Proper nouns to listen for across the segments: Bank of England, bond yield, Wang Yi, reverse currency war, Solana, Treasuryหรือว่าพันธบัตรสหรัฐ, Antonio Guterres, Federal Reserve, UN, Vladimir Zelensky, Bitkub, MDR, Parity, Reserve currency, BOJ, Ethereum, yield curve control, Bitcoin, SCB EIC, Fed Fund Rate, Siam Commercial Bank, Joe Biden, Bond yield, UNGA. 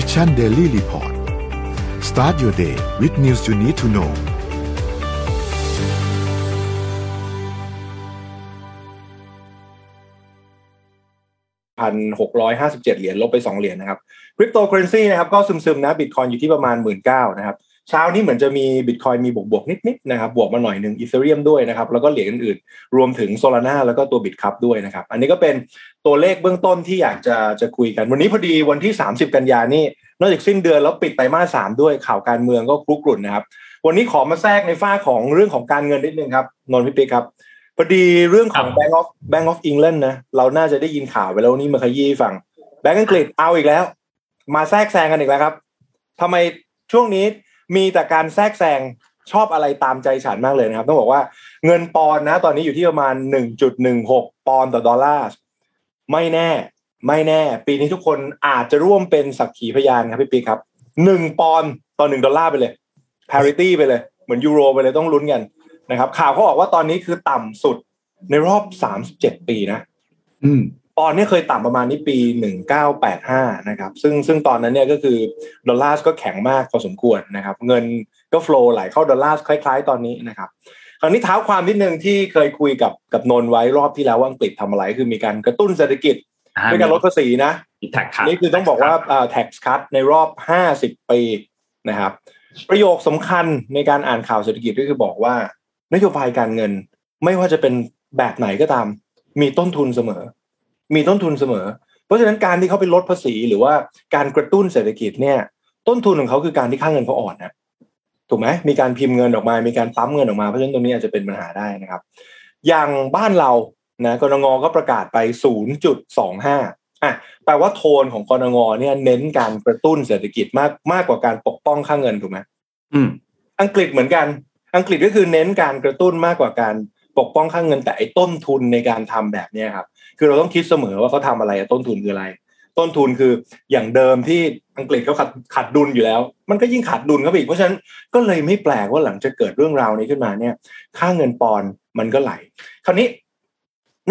Mission Daily Report Start your day with news you need to know 1,657 เหรียญลบไป2เหรียญนะครับคริปโตเคอเรนซีนะครับก็ซึมๆนะ Bitcoin อยู่ที่ประมาณ 19,000 นะครับเช้านี้เหมือนจะมี Bitcoin มีบวกๆนิดๆนะครับบวกมาหน่อยนึง Ethereum ด้วยนะครับแล้วก็เหรียญอื่นๆรวมถึง Solana แล้วก็ตัว Bitkub ด้วยนะครับอันนี้ก็เป็นตัวเลขเบื้องต้นที่อยากจะคุยกันวันนี้พอดีวันที่30กันยานี่นอกจากสิ้นเดือนแล้วปิดไตรมาส3ด้วยข่าวการเมืองก็คลุกกลุ่นนะครับวันนี้ขอมาแทรกในฝ้าของเรื่องของการเงินนิดนึงครับนนท์พี่ปิ๊กครับพอดีเรื่องของ Bank of England นะเราน่าจะได้ยินข่าวไปแล้วนี่มาขยี้ฟังแบงก์อังกฤษเอาอีกแล้วมาแทรกแซงกันอีกแล้วครับทำไมช่วงนี้มีแต่การแทรกแซงชอบอะไรตามใจฉันมากเลยนะครับต้องบอกว่าเงินปอนด์นะตอนนี้อยู่ที่ประมาณ 1.16 ปอนด์ต่อดอลลาร์ไม่แน่ปีนี้ทุกคนอาจจะร่วมเป็นสักขีพยานครับพี่ปีครับ1ปอนด์ต่อ1ดอลลาร์ไปเลย parity ไปเลยเหมือนยูโรไปเลยต้องลุ้นกันนะครับข่าวเขาบอกว่าตอนนี้คือต่ำสุดในรอบ37ปีนะปอนด์เนี่ยเคยต่ำประมาณนี้ปี1985นะครับซึ่งตอนนั้นเนี่ยก็คือดอลลาร์ก็แข็งมากพอสมควรนะครับเงินก็โฟลว์ไหลเข้าดอลลาร์คล้ายๆตอนนี้นะครับคราวนี้เท้าความนิดนึงที่เคยคุยกับนนท์ไว้รอบที่แล้วว่าอังกฤษทำอะไรคือมีการกระตุ้นเศรษฐกิจด้วยการลดภาษีนะนี่คือต้องบอกว่าtax cut ในรอบ50ปีนะครับประโยคสำคัญในการอ่านข่าวเศรษฐกิจก็คือบอกว่านโยบายการเงินไม่ว่าจะเป็นแบบไหนก็ตามมีต้นทุนเสมอเพราะฉะนั้นการที่เขาไปลดภาษีหรือว่าการกระตุ้นเศรษฐกิจเนี่ยต้นทุนของเขาคือการที่ค่าเงินเขาอ่อนนะถูกไหมมีการพิมพ์เงินออกมามีการปั๊มเงินออกมาเพราะฉะนั้นตรงนี้อาจจะเป็นปัญหาได้นะครับอย่างบ้านเรานะกนงก็ประกาศไป 0.25 แปลว่าโทนของกนงเนี่ยเน้นการกระตุ้นเศรษฐกิจมากกว่าการปกป้องค่าเงินถูกไหมอังกฤษเหมือนกันอังกฤษก็คือเน้นการกระตุ้นมากกว่าการปกป้องค่าเงินแต่ไอ้ต้นทุนในการทำแบบนี้ครับคือเราต้องคิดเสมอว่าเขาทำอะไรต้นทุนคืออะไรต้นทุนคืออย่างเดิมที่อังกฤษเขาขาดดุลอยู่แล้วมันก็ยิ่งขาดดุลเข้าไปอีกเพราะฉะนั้นก็เลยไม่แปลกว่าหลังจากเกิดเรื่องราวนี้ขึ้นมาเนี่ยค่าเงินปอนด์มันก็ไหลคราวนี้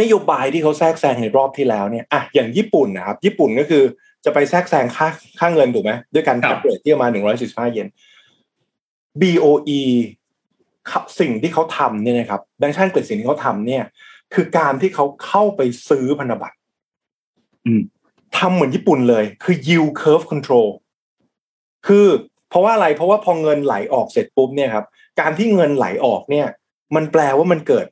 นโยบายที่เขาแทรกแซงในรอบที่แล้วเนี่ยอย่างญี่ปุ่นนะครับญี่ปุ่นก็คือจะไปแทรกแซงค่าเงินถูกไหมด้วยการแคปเรทที่ประมาณ145เยน BOE สิ่งที่เขาทำเนี่ยนะครับแบงก์ชาติอังกฤษสิ่งที่เขาทำเนี่ยคือการที่เขาเข้าไปซื้อพันธบัตรทำเหมือนญี่ปุ่นเลยคือ yield curve control คือเพราะว่าอะไรเพราะว่าพอเงินไหลออกเสร็จปุ๊บเนี่ยครับการที่เงินไหลออกเนี่ยมันแปลว่ามันเกิด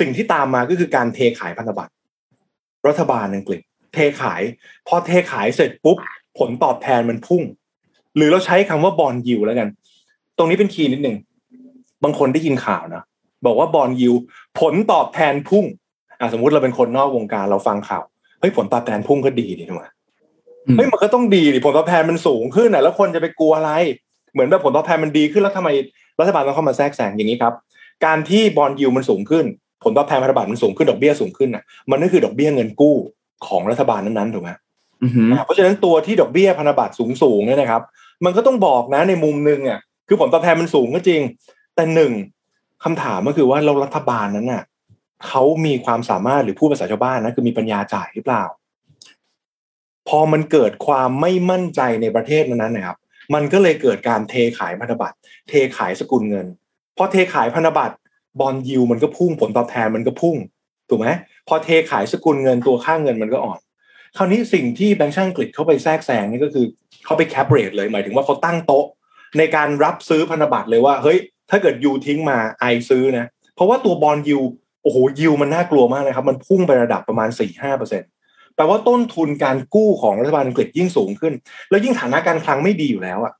สิ่งที่ตามมาก็คือการเทขายพันธบัตรรัฐบาลอังกฤษเทขายพอเทขายเสร็จปุ๊บผลตอบแทนมันพุ่งหรือเราใช้คำว่า bond yield แล้วกันตรงนี้เป็นคีย์นิดนึงบางคนได้ยินข่าวนะบอกว่า bond yield ผลตอบแทนพุ่งสมมุติเราเป็นคนนอกวงการเราฟังข่าวเฮ้ยผลตอบแทนพุ่งก็ดีดิถูกมั้ยเฮ้ยมันก็ต้องดีดิผลตอบแทนมันสูงขึ้นแล้วคนจะไปกลัวอะไรเหมือนแบบผลตอบแทนมันดีขึ้นแล้วทำไมรัฐบาลต้องเข้ามาแทรกแซงอย่างนี้ครับการที่ bond yield มันสูงขึ้นผลตอบแทนพันธบัตรมันสูงขึ้นดอกเบี้ยสูงขึ้นน่ะมันก็คือดอกเบี้ยเงินกู้ของรัฐบาลนั้นๆถูกมั้ยเพราะฉะนั้นตัวที่ดอกเบี้ยพันธบัตรสูงๆเนี่ยนะครับมันก็ต้องบอกนะในมุมนึงอ่ะคือผลตอบแทนมันสูงก็จริงแต่1คำถามก็คือว่าเรารัฐบาลนั้นน่ะเขามีความสามารถหรือผู้ภาษาชาวบ้านนะคือมีปัญญาจ่ายหรือเปล่าพอมันเกิดความไม่มั่นใจในประเทศนั้นนะครับมันก็เลยเกิดการเทขายพันธบัตรเทขายสกุลเงินพอเทขายพันธบัตรบอนด์ยิลด์มันก็พุ่งผลตอบแทนมันก็พุ่งถูกไหมพอเทขายสกุลเงินตัวค่าเงินมันก็อ่อนคราวนี้สิ่งที่แบงก์ชาติอังกฤษเข้าไปแทรกแซงนี่ก็คือเขาไปแคปเรทเลยหมายถึงว่าเขาตั้งโต๊ะในการรับซื้อพันธบัตรเลยว่าเฮ้ยถ้าเกิดยูทิ้งมาไอซื้อนะเพราะว่าตัวบอนด์ยิลด์โอ้โหยิวมันน่ากลัวมากนะครับมันพุ่งไประดับประมาณ 4-5% แปลว่าต้นทุนการกู้ของรัฐบาลอังกฤษยิ่งสูงขึ้นแล้วยิ่งฐานะการคลังไม่ดีอยู่แล้วอ่ะ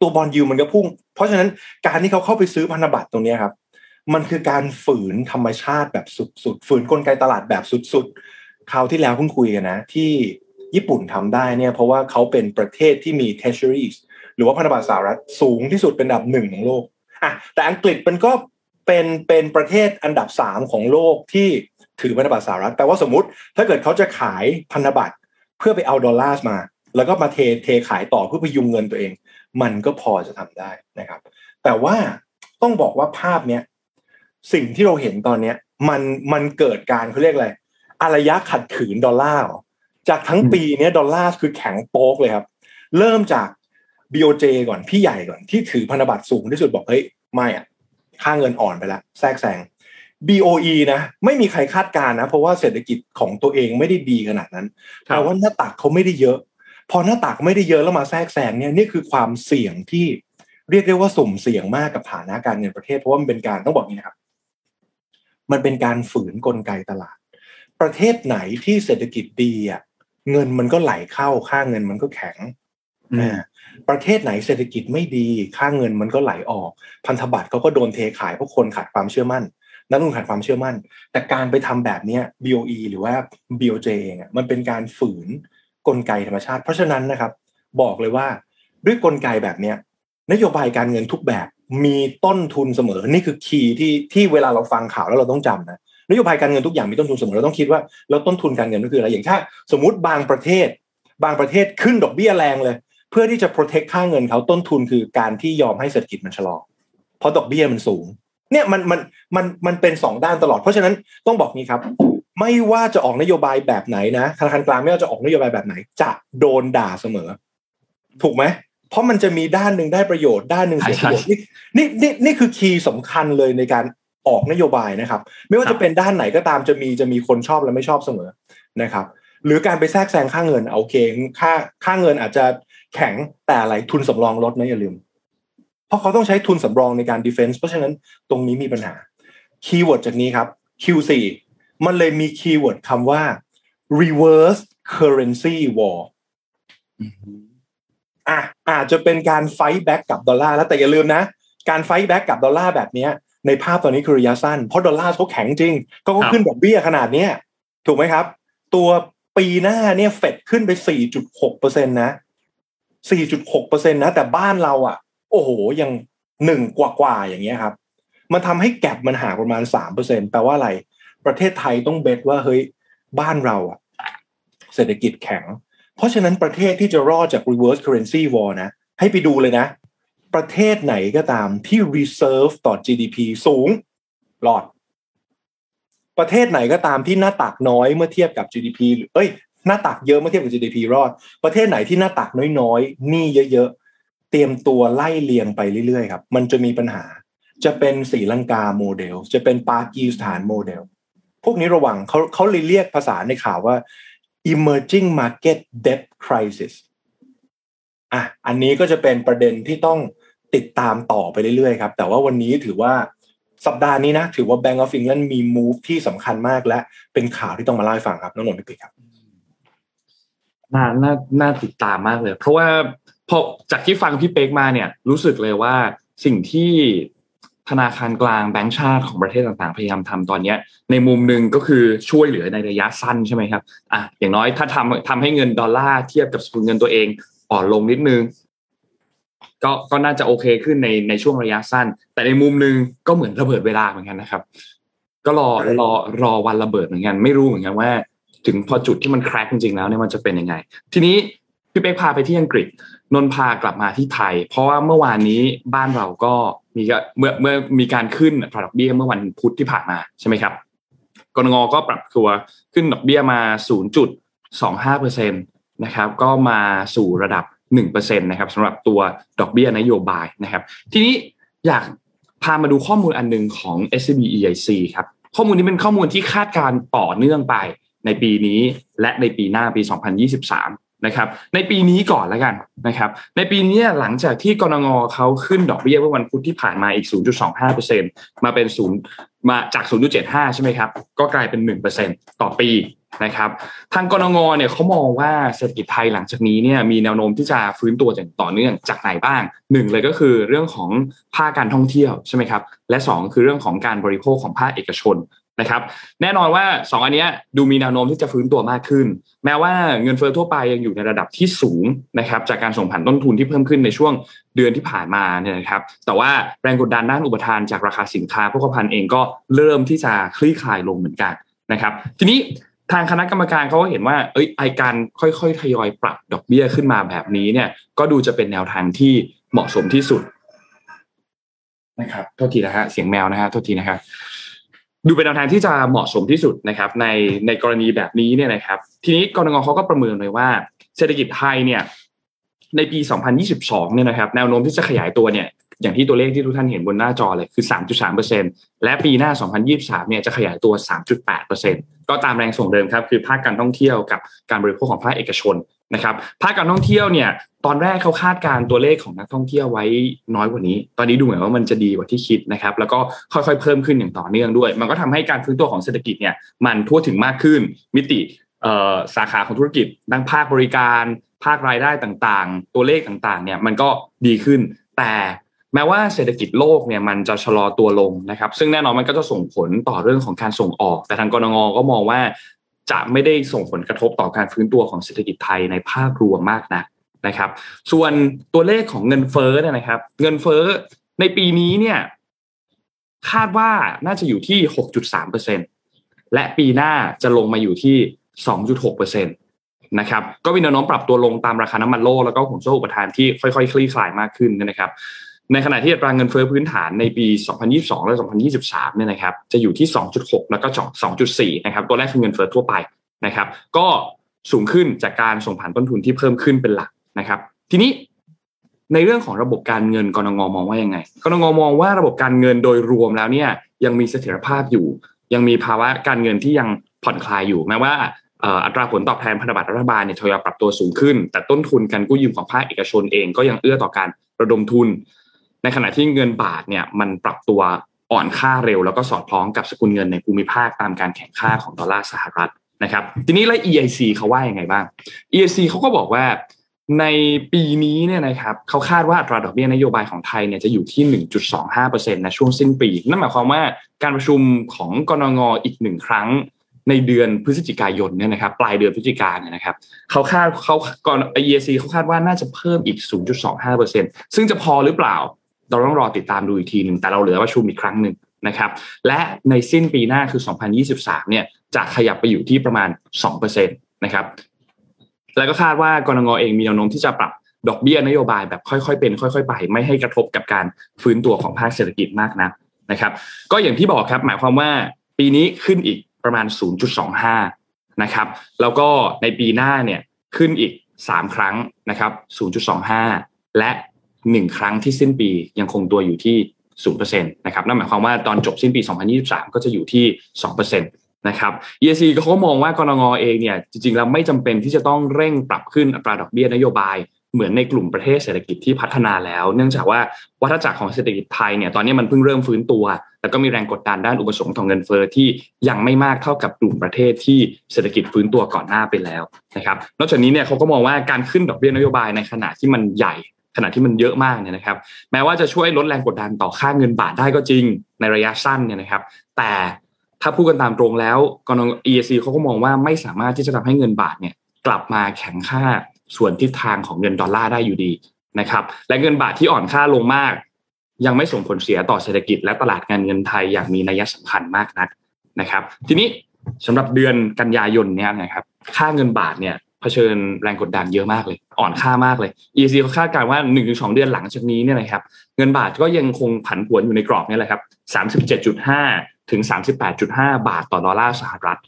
ตัวบอนด์ยิวมันก็พุ่งเพราะฉะนั้นการที่เขาเข้าไปซื้อพันธบัตรตรงนี้ครับมันคือการฝืนธรรมชาติแบบสุดๆฝืนกลไกตลาดแบบสุดๆคราวที่แล้วเพิ่งคุยกันนะที่ญี่ปุ่นทำได้เนี่ยเพราะว่าเขาเป็นประเทศที่มี Treasury หรือว่าพันธบัตรสหรัฐสูงที่สุดเป็นอันดับ1ของโลกแต่อังกฤษมันก็เป็นประเทศอันดับ3ของโลกที่ถือพันธบัตรสหรัฐแปลว่าสมมุติถ้าเกิดเขาจะขายพันธบัตรเพื่อไปเอาดอลลาร์มาแล้วก็มาเทขายต่อเพื่อพยุงเงินตัวเองมันก็พอจะทำได้นะครับแต่ว่าต้องบอกว่าภาพเนี้ยสิ่งที่เราเห็นตอนเนี้ยมันเกิดการเขาเรียกอะไรอารยะขัดขืนดอลลาร์ จากทั้งปีเนี้ยดอลลาร์คือแข็งโป๊กเลยครับเริ่มจาก BOJ ก่อนพี่ใหญ่ก่อนที่ถือพันธบัตรสูงที่สุดบอกเฮ้ยไม่อ่ะค่าเงินอ่อนไปแล้วแทรกแซง BOE นะไม่มีใครคาดการณ์นะเพราะว่าเศรษฐกิจของตัวเองไม่ได้ดีขนาดนั้นแต่ว่าหน้าตักเขาไม่ได้เยอะพอหน้าตักไม่ได้เยอะแล้วมาแทรกแซงเนี่ยนี่คือความเสี่ยงที่เรียกได้ว่าสุ่มเสี่ยงมากกับฐานะการเงินประเทศเพราะว่ามันเป็นการต้องบอกอย่างนี้นะครับมันเป็นการฝืนกลไกตลาดประเทศไหนที่เศรษฐกิจดีอ่ะเงินมันก็ไหลเข้าค่าเงินมันก็แข็งประเทศไหนเศรษฐกิจไม่ดีค่าเงินมันก็ไหลออกพันธบัตรเขาก็โดนเทขายเพราะคนขาดความเชื่อมั่นนักลงทุนขาดความเชื่อมั่นแต่การไปทำแบบนี้ BOE หรือว่า BOJ เองมันเป็นการฝืนกลไกธรรมชาติเพราะฉะนั้นนะครับบอกเลยว่าด้วยกลไกแบบนี้นโยบายการเงินทุกแบบมีต้นทุนเสมอนี่คือคีย์ที่เวลาเราฟังข่าวแล้วเราต้องจำนะนโยบายการเงินทุกอย่างมีต้นทุนเสมอเราต้องคิดว่าแล้วต้นทุนการเงินก็คืออะไรอย่างถ้าสมมติบางประเทศขึ้นดอกเบี้ยแรงเลยเพื่อที่จะ protect ค่าเงินเขาต้นทุนคือการที่ยอมให้เศรษฐกิจมันชะลอเพราะดอกเบี้ยมันสูงเนี่ยมันเป็นสองด้านตลอดเพราะฉะนั้นต้องบอกนี้ครับไม่ว่าจะออกนโยบายแบบไหนนะธนาคารกลางไม่ว่าจะออกนโยบายแบบไหนจะโดนด่าเสมอถูกไหมเพราะมันจะมีด้านนึงได้ประโยชน์ด้านนึงเสียประโยชน์นี่คือคีย์สำคัญเลยในการออกนโยบายนะครับไม่ว่าจะเป็นด้านไหนก็ตามจะมีคนชอบและไม่ชอบเสมอนะครับหรือการไปแทรกแซงค่าเงินโอเคค่าเงินอาจจะแข็งแต่อะไรทุนสำรองลดนะอย่าลืมเพราะเขาต้องใช้ทุนสำรองในการดิเฟนซ์เพราะฉะนั้นตรงนี้มีปัญหาคีย์เวิร์ดจากนี้ครับ Q4 มันเลยมีคีย์เวิร์ดคำว่า reverse currency war อาจจะเป็นการไฟท์แบ็กกับดอลลาร์แล้วแต่อย่าลืมนะการไฟท์แบ็กกับดอลลาร์แบบนี้ในภาพตอนนี้คือระยะสั้นเพราะดอลลาร์เขาแข็งจริงก็ขึ้นดอกเบี้ยขนาดนี้ถูกไหมครับตัวปีหน้าเนี่ยเฟดขึ้นไป 4.6% นะ 4.6% นะแต่บ้านเราอ่ะโอ้โหยัง1กว่าอย่างเงี้ยครับมันทำให้แก็ปมันห่างประมาณ 3% แปลว่าอะไรประเทศไทยต้องเบทว่าเฮ้ยบ้านเราอ่ะเศรษฐกิจแข็งเพราะฉะนั้นประเทศที่จะรอดจาก reverse currency war นะให้ไปดูเลยนะประเทศไหนก็ตามที่ reserve ต่อ GDP สูงรอดประเทศไหนก็ตามที่หน้าตักน้อยเมื่อเทียบกับ GDP หน้าตักเยอะเมื่อเทียบกับ GDP รอดประเทศไหนที่หน้าตักน้อยๆหนี้เยอะๆเตรียมตัวไล่เลียงไปเรื่อยๆครับมันจะมีปัญหาจะเป็นศรีลังกาโมเดลจะเป็นปากีสถานโมเดลพวกนี้ระวังเขาเลยเรียกภาษาในข่าวว่า emerging market debt crisis อันนี้ก็จะเป็นประเด็นที่ต้องติดตามต่อไปเรื่อยๆครับแต่ว่าวันนี้ถือว่าสัปดาห์นี้นะถือว่า Bank of England มี move ที่สำคัญมากและเป็นข่าวที่ต้องมาเล่าให้ฟังครับน้องนนท์พี่ครับน่าติดตามมากเลยเพราะว่าพอจากที่ฟังพี่เป๊กมาเนี่ยรู้สึกเลยว่าสิ่งที่ธนาคารกลางแบงก์ชาติของประเทศต่างๆพยายามทำตอนนี้ในมุมนึงก็คือช่วยเหลือในระยะสั้นใช่ไหมครับอย่างน้อยถ้าทำให้เงินดอลลาร์เทียบกับสกุลเงินตัวเองอ่อนลงนิดนึงก็น่าจะโอเคขึ้นในช่วงระยะสั้นแต่ในมุมนึงก็เหมือนระเบิดเวลาเหมือนกันนะครับก็รอวันระเบิดเหมือนกันไม่รู้เหมือนกันว่าถึงพอจุดที่มันแครกจริงๆแล้วเนี่ยมันจะเป็นยังไงทีนี้พี่เป๊กพาไปที่อังกฤษนนท์พากลับมาที่ไทยเพราะว่าเมื่อวานนี้บ้านเราก็มีเมื่อมีการขึ้นอัตราดอกเบี้ยเมื่อวันพุธที่ผ่านมาใช่ไหมครับกนงก็ปรับตัวขึ้นดอกเบี้ยมา 0.25% นะครับก็มาสู่ระดับ 1% นะครับสำหรับตัวดอกเบี้ยนโยบายนะครับทีนี้อยากพามาดูข้อมูลอันนึงของ SCB EIC ครับข้อมูลนี้เป็นข้อมูลที่คาดการณ์ต่อเนื่องไปในปีนี้และในปีหน้าปี2023นะครับในปีนี้ก่อนแล้วกันนะครับในปีนี้หลังจากที่กนงเขาขึ้นดอกเบี้ยเมื่อวันพุธที่ผ่านมาอีก 0.25% มาเป็น0มาจาก 0.75 ใช่ไหมครับก็กลายเป็น 1% ต่อปีนะครับทางกนงเนี่ยเขามองว่าเศรษฐกิจไทยหลังจากนี้เนี่ยมีแนวโน้มที่จะฟื้นตัวอย่างต่อเนื่องจากไหนบ้าง1เลยก็คือเรื่องของภาคการท่องเที่ยวใช่ไหมครับและ2คือเรื่องของการบริโภคของภาคเอกชนนะครับแน่นอนว่า2อันเนี้ยดูมีแนวโน้มที่จะฟื้นตัวมากขึ้นแม้ว่าเงินเฟ้อทั่วไปยังอยู่ในระดับที่สูงนะครับจากการส่งผันต้นทุนที่เพิ่มขึ้นในช่วงเดือนที่ผ่านมาเนี่ยนะครับแต่ว่าแรงกดดันด้านอุปทานจากราคาสินค้าโภคภัณฑ์เองก็เริ่มที่จะคลี่คลายลงเหมือนกันนะครับทีนี้ทางคณะกรรมการเขาก็เห็นว่าการค่อยๆทยอยปรับดอกเบี้ยขึ้นมาแบบนี้เนี่ยก็ดูจะเป็นแนวทางที่เหมาะสมที่สุดนะครับโทษทีนะฮะเสียงแมวนะฮะโทษทีนะครับ ดูเป็นแนวทางที่จะเหมาะสมที่สุดนะครับในกรณีแบบนี้เนี่ยนะครับทีนี้กนง.เขาก็ประเมินไว้ว่าเศรษฐกิจไทยเนี่ยในปี2022เนี่ยนะครับแนวโน้มที่จะขยายตัวเนี่ยอย่างที่ตัวเลขที่ทุกท่านเห็นบนหน้าจอเลยคือ 3.3% และปีหน้า2023เนี่ยจะขยายตัว 3.8% ก็ตามแรงส่งเดิมครับคือภาคการท่องเที่ยวกับการบริโภคของภาคเอกชนนะครับภาคการท่องเที่ยวเนี่ยตอนแรกเขาคาดการตัวเลขของนักท่องเที่ยวไว้น้อยกว่านี้ตอนนี้ดูเหมือนว่ามันจะดีกว่าที่คิดนะครับแล้วก็ค่อยๆเพิ่มขึ้นอย่างต่อเนื่องด้วยมันก็ทำให้การฟื้นตัวของเศรษฐกิจเนี่ยมันทั่วถึงมากขึ้นมิติสาขาของธุรกิจทั้งภาคบริการภาครายได้ต่างๆตัวเลขต่างๆเนี่ยมันก็ดีขึ้นแต่แม้ว่าเศรษฐกิจโลกเนี่ยมันจะชะลอตัวลงนะครับซึ่งแน่นอนมันก็จะส่งผลต่อเรื่องของการส่งออกแต่ทางกนง.ก็มองว่าจะไม่ได้ส่งผลกระทบต่อการฟื้นตัวของเศรษฐกิจไทยในภาพรวมมากนะครับส่วนตัวเลขของเงินเฟ้อเนี่ยนะครับเงินเฟ้อในปีนี้เนี่ยคาดว่าน่าจะอยู่ที่ 6.3% และปีหน้าจะลงมาอยู่ที่ 2.6% นะครับก็มีแนวโน้มปรับตัวลงตามราคาน้ำมันโลกแล้วก็ห่วงโซ่อุปทานที่ค่อยๆคลี่คลายมากขึ้นนะครับในขณะที่อัตราเงินเฟ้อพื้นฐานในปี2022และ2023เนี่ยนะครับจะอยู่ที่ 2.6 แล้วก็ 2.4 นะครับตัวแรกคือเงินเฟ้อทั่วไปนะครับก็สูงขึ้นจากการส่งผ่านต้นทุนที่เพิ่มขึ้นเป็นหลักนะครับทีนี้ในเรื่องของระบบการเงินกนง.มองว่ายังไงกนง.มองว่าระบบการเงินโดยรวมแล้วเนี่ยยังมีเสถียรภาพอยู่ยังมีภาวะการเงินที่ยังผ่อนคลายอยู่แม้ว่าอัตราผลตอบแทนพันธบัตรรัฐบาลเนี่ยทยอยปรับตัวสูงขึ้นแต่ต้นทุนการกู้ยืมของภาคเอกชนเองก็ยังเอื้อต่อการระดมทุนในขณะที่เงินบาทเนี่ยมันปรับตัวอ่อนค่าเร็วแล้วก็สอดคล้องกับสกุลเงินในภูมิภาคตามการแข่งข้าของดอลลาร์สหรัฐนะครับทีนี้แล้ว EIC เขาว่ายังไงบ้าง EIC เขาก็บอกว่าในปีนี้เนี่ยนะครับเขาคาดว่าอัตราดอกเบี้ยนโยบายของไทยเนี่ยจะอยู่ที่ 1.25% นะช่วงสิ้นปีนั่นหมายความว่าการประชุมของกนง.อีก1ครั้งในเดือนพฤศจิกายนเนี่ยนะครับปลายเดือนพฤศจิกายนนะครับEIC เขาคาดว่าน่าจะเพิ่มอีก 0.25% ซึ่งจะพอหรือเปล่าเราต้องรอติดตามดูอีกทีนึงแต่เราเหลือประชุมอีกครั้งนึงนะครับและในสิ้นปีหน้าคือ2023เนี่ยจะขยับไปอยู่ที่ประมาณ 2% นะครับแล้วก็คาดว่ากนง.เองมีแนวโน้มที่จะปรับดอกเบี้ยนโยบายแบบค่อยๆเป็นค่อยๆไปไม่ให้กระทบกับการฟื้นตัวของภาคเศรษฐกิจมากนักนะครับก็อย่างที่บอกครับหมายความว่าปีนี้ขึ้นอีกประมาณ 0.25 นะครับแล้วก็ในปีหน้าเนี่ยขึ้นอีก3ครั้งนะครับ 0.25 และ1ครั้งที่สิ้นปียังคงตัวอยู่ที่ 0% นะครับนั่นหมายความว่าตอนจบสิ้นปี2023ก็จะอยู่ที่ 2% นะครับ EIC ก็เขามองว่ากนง.เองเนี่ยจริงๆแล้วไม่จำเป็นที่จะต้องเร่งปรับขึ้นอัตราดอกเบี้ยนโยบายเหมือนในกลุ่มประเทศเศรษฐกิจที่พัฒนาแล้วเนื่องจากว่าวัฏจักรของเศรษฐกิจไทยเนี่ยตอนนี้มันเพิ่งเริ่มฟื้นตัวแล้วก็มีแรงกดดันด้านอุปสงค์ของเงินเฟ้อที่ยังไม่มากเท่ากับกลุ่มประเทศที่เศรษฐกิจฟื้นตัวก่อนหน้าไปแล้วนะครับนอกจากนี้เนี่ยเขาก็มองว่าการขึ้นดอกเบี้ยนโยบายในขณะที่มันใหญ่ขณะที่มันเยอะมากเนี่ยนะครับแม้ว่าจะช่วยลดแรงกดดันต่อค่าเงินบาทได้ก็จริงในระยะสั้นเนี่ยนะครับแต่ถ้าพูดกันตามตรงแล้วกนง. EIC เขาก็มองว่าไม่สามารถที่จะทำให้เงินบาทเนี่ยกลับมาแข็งค่าส่วนทิศทางของเงินดอลลาร์ได้อยู่ดีนะครับและเงินบาทที่อ่อนค่าลงมากยังไม่ส่งผลเสียต่อเศรษฐกิจและตลาดการเงินไทยอย่างมีนัยสำคัญมากนักนะครับทีนี้สำหรับเดือนกันยายนเนี่ยนะครับค่าเงินบาทเนี่ยเผชิญแรงกดดันเยอะมากเลยอ่อนค่ามากเลย EIC เขาคาดการณ์ว่า 1-2 เดือนหลังจากนี้เนี่ยนะครับเงินบาทก็ยังคงผันผวนอยู่ในกรอบนี้แหละครับ 37.5 ถึง 38.5 บาทต่อดอลลาร์สหรัฐ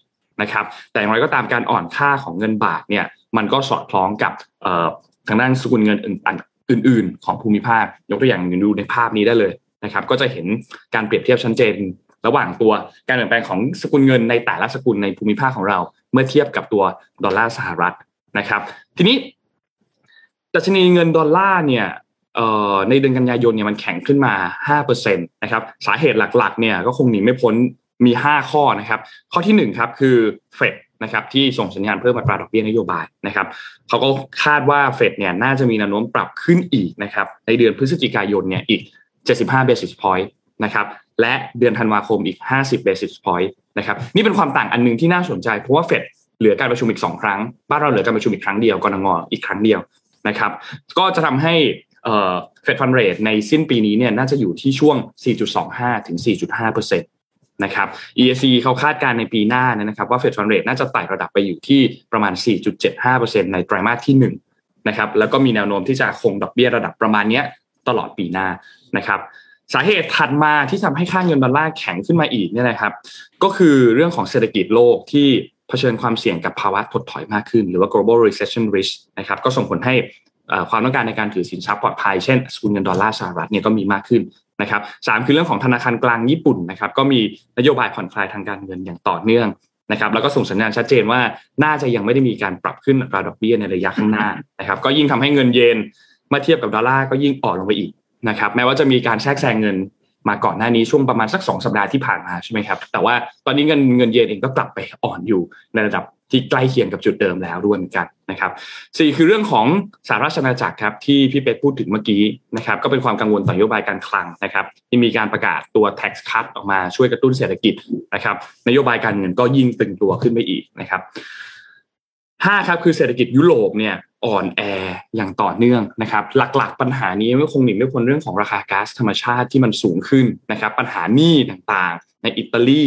นะครับแต่อย่างไรก็ตามการอ่อนค่าของเงินบาทเนี่ยมันก็สอดคล้องกับทางด้านสกุลเงินอื่นๆของภูมิภาคยกตัวอย่างดูในภาพนี้ได้เลยนะครับก็จะเห็นการเปรียบเทียบชัดเจนระหว่างตัวการเปลี่ยนแปลงของสกุลเงินในแต่ละสกุลในภูมิภาคของเราเมื่อเทียบกับตัวดอลลาร์สหรัฐนะครับทีนี้ดัชนีเงินดอลลาร์เนี่ยในเดือนกันยายนเนี่ยมันแข็งขึ้นมา 5% นะครับสาเหตุหลักๆเนี่ยก็คงหนีไม่พ้นมี5ข้อนะครับข้อที่1ครับคือเฟดนะครับที่ส่งสัญญาณเพิ่มอัตราดอกเบี้ยนโยบายนะครับเขาก็คาดว่าเฟดเนี่ยน่าจะมีแนวโน้มปรับขึ้นอีกนะครับในเดือนพฤศจิกายนเนี่ยอีก75 basis point นะครับและเดือนธันวาคมอีก50 basis point นะครับนี่เป็นความต่างอันนึงที่น่าสนใจเพราะว่าเฟดเหลือการประชุมอีก2ครั้งบ้านเราเหลือการประชุมอีกครั้งเดียวกนง.อีกครั้งเดียวนะครับก็จะทำให้Fed Fund Rate ในสิ้นปีนี้เนี่ยน่าจะอยู่ที่ช่วง 4.25 ถึง 4.5% นะครับ EIC เขาคาดการณ์ในปีหน้านะครับว่า Fed Fund Rate น่าจะไต่ระดับไปอยู่ที่ประมาณ 4.75% ในไตรมาสที่1นะครับแล้วก็มีแนวโน้มที่จะคงดอกเบี้ยระดับประมาณนี้ตลอดปีหน้านะครับ สาเหตุถัดมาที่ทำให้ค่าเงินดอลลาร์แข็งขึ้นมาอีกเนี่ยนะครับก็คือเรื่องของเศรษฐกิจโลกที่เผชิญความเสี่ยงกับภาวะถดถอยมากขึ้นหรือว่า global recession risk นะครับก็ส่งผลให้ความต้องการในการถือสินทรัพย์ปลอดภัยเช่นสกุลเงินดอลลาร์สหรัฐเนี่ยก็มีมากขึ้นนะครับ3คือเรื่องของธนาคารกลางญี่ปุ่นนะครับก็มีนโยบายผ่อนคลายทางการเงินอย่างต่อเนื่องนะครับแล้วก็ส่งสัญญาณชัดเจนว่าน่าจะยังไม่ได้มีการปรับขึ้นอัตราดอกเบี้ยในระยะข้างหน้านะครับก็ยิ่งทำให้เงินเยนเมื่อเทียบกับดอลลาร์ก็ยิ่งอ่อนลงไปอีกนะครับแม้ว่าจะมีการแทรกแซงเงินมาก่อนหน้านี้ช่วงประมาณสัก2 สัปดาห์ที่ผ่านมาใช่ไหมครับแต่ว่าตอนนี้เงินเยนเองก็กลับไปอ่อนอยู่ในระดับที่ใกล้เคียงกับจุดเดิมแล้วด้วยเหมือนกันนะครับสี่คือเรื่องของสหราชอาณาจักรครับที่พี่เป็ดพูดถึงเมื่อกี้นะครับก็เป็นความกังวลต่อนโยบายการคลังนะครับที่มีการประกาศตัว tax cut ออกมาช่วยกระตุ้นเศรษฐกิจนะครับนโยบายการเงินก็ยิ่งตึงตัวขึ้นไปอีกนะครับห้าครับคือเศรษฐกิจยุโรปเนี่ยอ่อนแออย่างต่อเนื่องนะครับหลักๆปัญหานี้ไม่คงหนีไม่พ้นเรื่องของราคาก๊าซธรรมชาติที่มันสูงขึ้นนะครับปัญหาหนี้ต่างๆในอิตาลี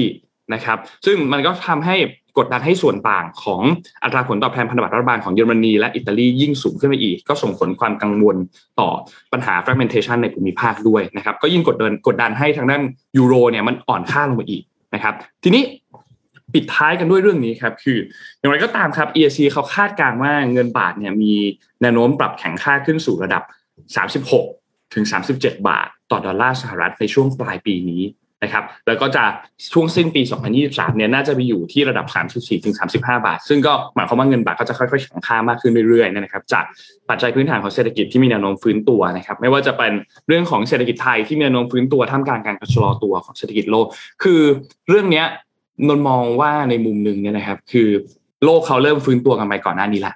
นะครับซึ่งมันก็ทำให้กดดันให้ส่วนต่างของอัตราผลตอบแทนพันธบัตรรัฐบาลของเยอรมนีและอิตาลียิ่งสูงขึ้นไปอีกก็ส่งผลความกังวลต่อปัญหา fragmentation ในภูมิภาคด้วยนะครับก็ยิ่งกดดันให้ทางด้านยูโรเนี่ยมันอ่อนค่าลงไปอีกนะครับทีนี้ปิดท้ายกันด้วยเรื่องนี้ครับคืออย่างไรก็ตามครับ EC เขาคาดการณ์ว่าเงินบาทเนี่ยมีแนวโน้มปรับแข็งค่าขึ้นสู่ระดับ36ถึง37บาทต่อดอลลาร์สหรัฐในช่วงปลายปีนี้นะครับแล้วก็จะช่วงสิ้นปี2023เนี่ยน่าจะไปอยู่ที่ระดับ34ถึง35บาทซึ่งก็หมายความว่าเงินบาทก็จะค่อยๆแข็งค่ามากขึ้นเรื่อยๆนะครับจากปัจจัยพื้นฐานของเศรษฐกิจที่มีแนวโน้มฟื้นตัวนะครับไม่ว่าจะเป็นเรื่องของเศรษฐกิจไทยที่มีแนวโน้มฟื้นตัวท่ามกลางการชะลอตัวของเศรษฐกิจโลกคือเรื่องเนี้ยนนมองว่าในมุมนึงเนี่ยนะครับคือโลกเขาเริ่มฟื้นตัวกันไปก่อนหน้านี้ละ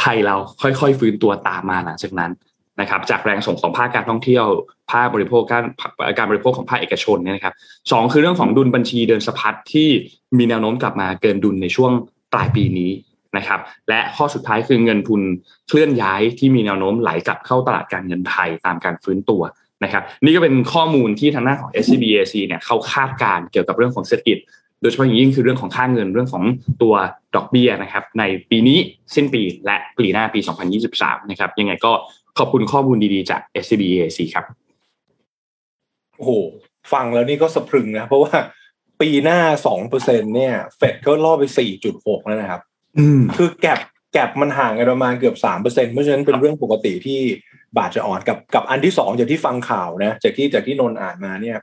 ไทยเราค่อยๆฟื้นตัวตามมาหลังจากนั้นนะครับจากแรงส่งของภาคการท่องเที่ยวภาคบริโภคการบริโภคของภาคเอกชนเนี่ยนะครับสองคือเรื่องของดุลบัญชีเดินสะพัดที่มีแนวโน้มกลับมาเกินดุลในช่วงปลายปีนี้นะครับและข้อสุดท้ายคือเงินทุนเคลื่อนย้ายที่มีแนวโน้มไหลกลับเข้าตลาดการเงินไทยตามการฟื้นตัวนะครับนี่ก็เป็นข้อมูลที่ทางหน้าของ SBAC เนี่ยเขาคาดการณ์เกี่ยวกับเรื่องของเศรษฐกิจโดยเฉพาะอย่างยิ่งคือเรื่องของค่าเงินเรื่องของตัวดอกเบี้ยนะครับในปีนี้สิ้นปีและปีหน้าปี2023นะครับยังไงก็ขอบคุณข้อมูลดีๆจาก SBAC ครับโอ้โหฟังแล้วนี่ก็สะพรึงนะเพราะว่าปีหน้า 2% เนี่ยเฟดเขาล่อไป 4.6 แล้วนะครับคือแก็บมันห่างกันประมาณเกือบ 3% เพราะฉะนั้นเป็นเรื่องปกติที่บาทจะอ่อนกับอันที่2จากที่ฟังข่าวนะจากที่นนท์อ่านมาเนี่ย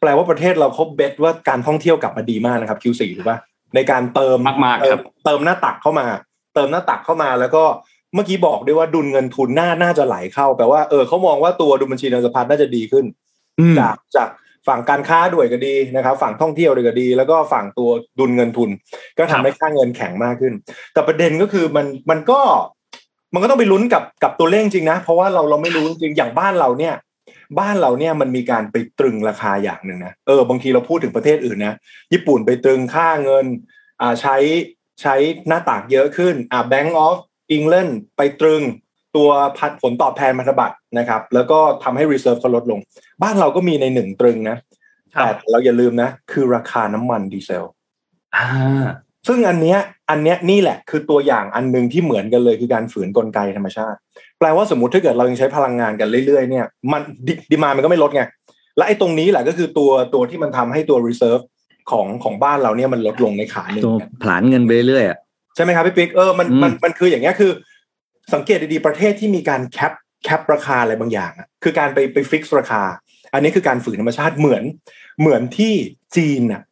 แปลว่าประเทศเราเขาเบทว่าการท่องเที่ยวกลับมาดีมากนะครับ Q4 ถูกป่ะในการเติมมากๆครับเติมหน้าตักเข้ามาแล้วก็เมื่อกี้บอกด้วยว่าดุลเงินทุนน่าจะไหลเข้าแปลว่าเขามองว่าตัวดุลบัญชีเดินสะพัดน่าจะดีขึ้นจากฝั่งการค้าด้วยก็ดีนะครับฝั่งท่องเที่ยวด้วยก็ดีแล้วก็ฝั่งตัวดุลเงินทุนก็ทำให้ค่าเงินแข็งมากขึ้นแต่ประเด็นก็คือมันก็ต้องไปลุ้นกับตัวเลขจริงนะเพราะว่าเราไม่รู้จริงอย่างบ้านเราเนี่ยมันมีการไปตรึงราคาอย่างหนึ่งนะบางทีเราพูดถึงประเทศอื่นนะญี่ปุ่นไปตรึงค่าเงินใช้หน้าตากเยอะขึ้นBank of England ไปตรึงตัวผลตอบแทนพันธบัตรนะครับแล้วก็ทำให้ reserve เขาลดลงบ้านเราก็มีในหนึ่งตรึงนะแต่เราอย่าลืมนะคือราคาน้ำมันดีเซลซึ่งอันเนี้ยนี่แหละคือตัวอย่างอันนึงที่เหมือนกันเลยคือการฝืนกลไกธรรมชาติแปลว่าสมมุติถ้าเกิดเรายังใช้พลังงานกันเรื่อยๆเนี่ยมันดีมานด์มันก็ไม่ลดไงและไอ้ตรงนี้แหละก็คือตัวที่มันทำให้ตัว reserve ของบ้านเราเนี่ยมันลดลงในขาหนึ่งตัวผลาญเงินไปเรื่อยอ่ะใช่ไหมครับพี่ปิ๊กมันคืออย่างเงี้ยคือสังเกตดีๆประเทศที่มีการแคปราคาอะไรบางอย่างอ่ะคือการไปฟิกซ์ราคาอันนี้คือการฝืนธรรมชาติเหมือนที่จีนอ่ะ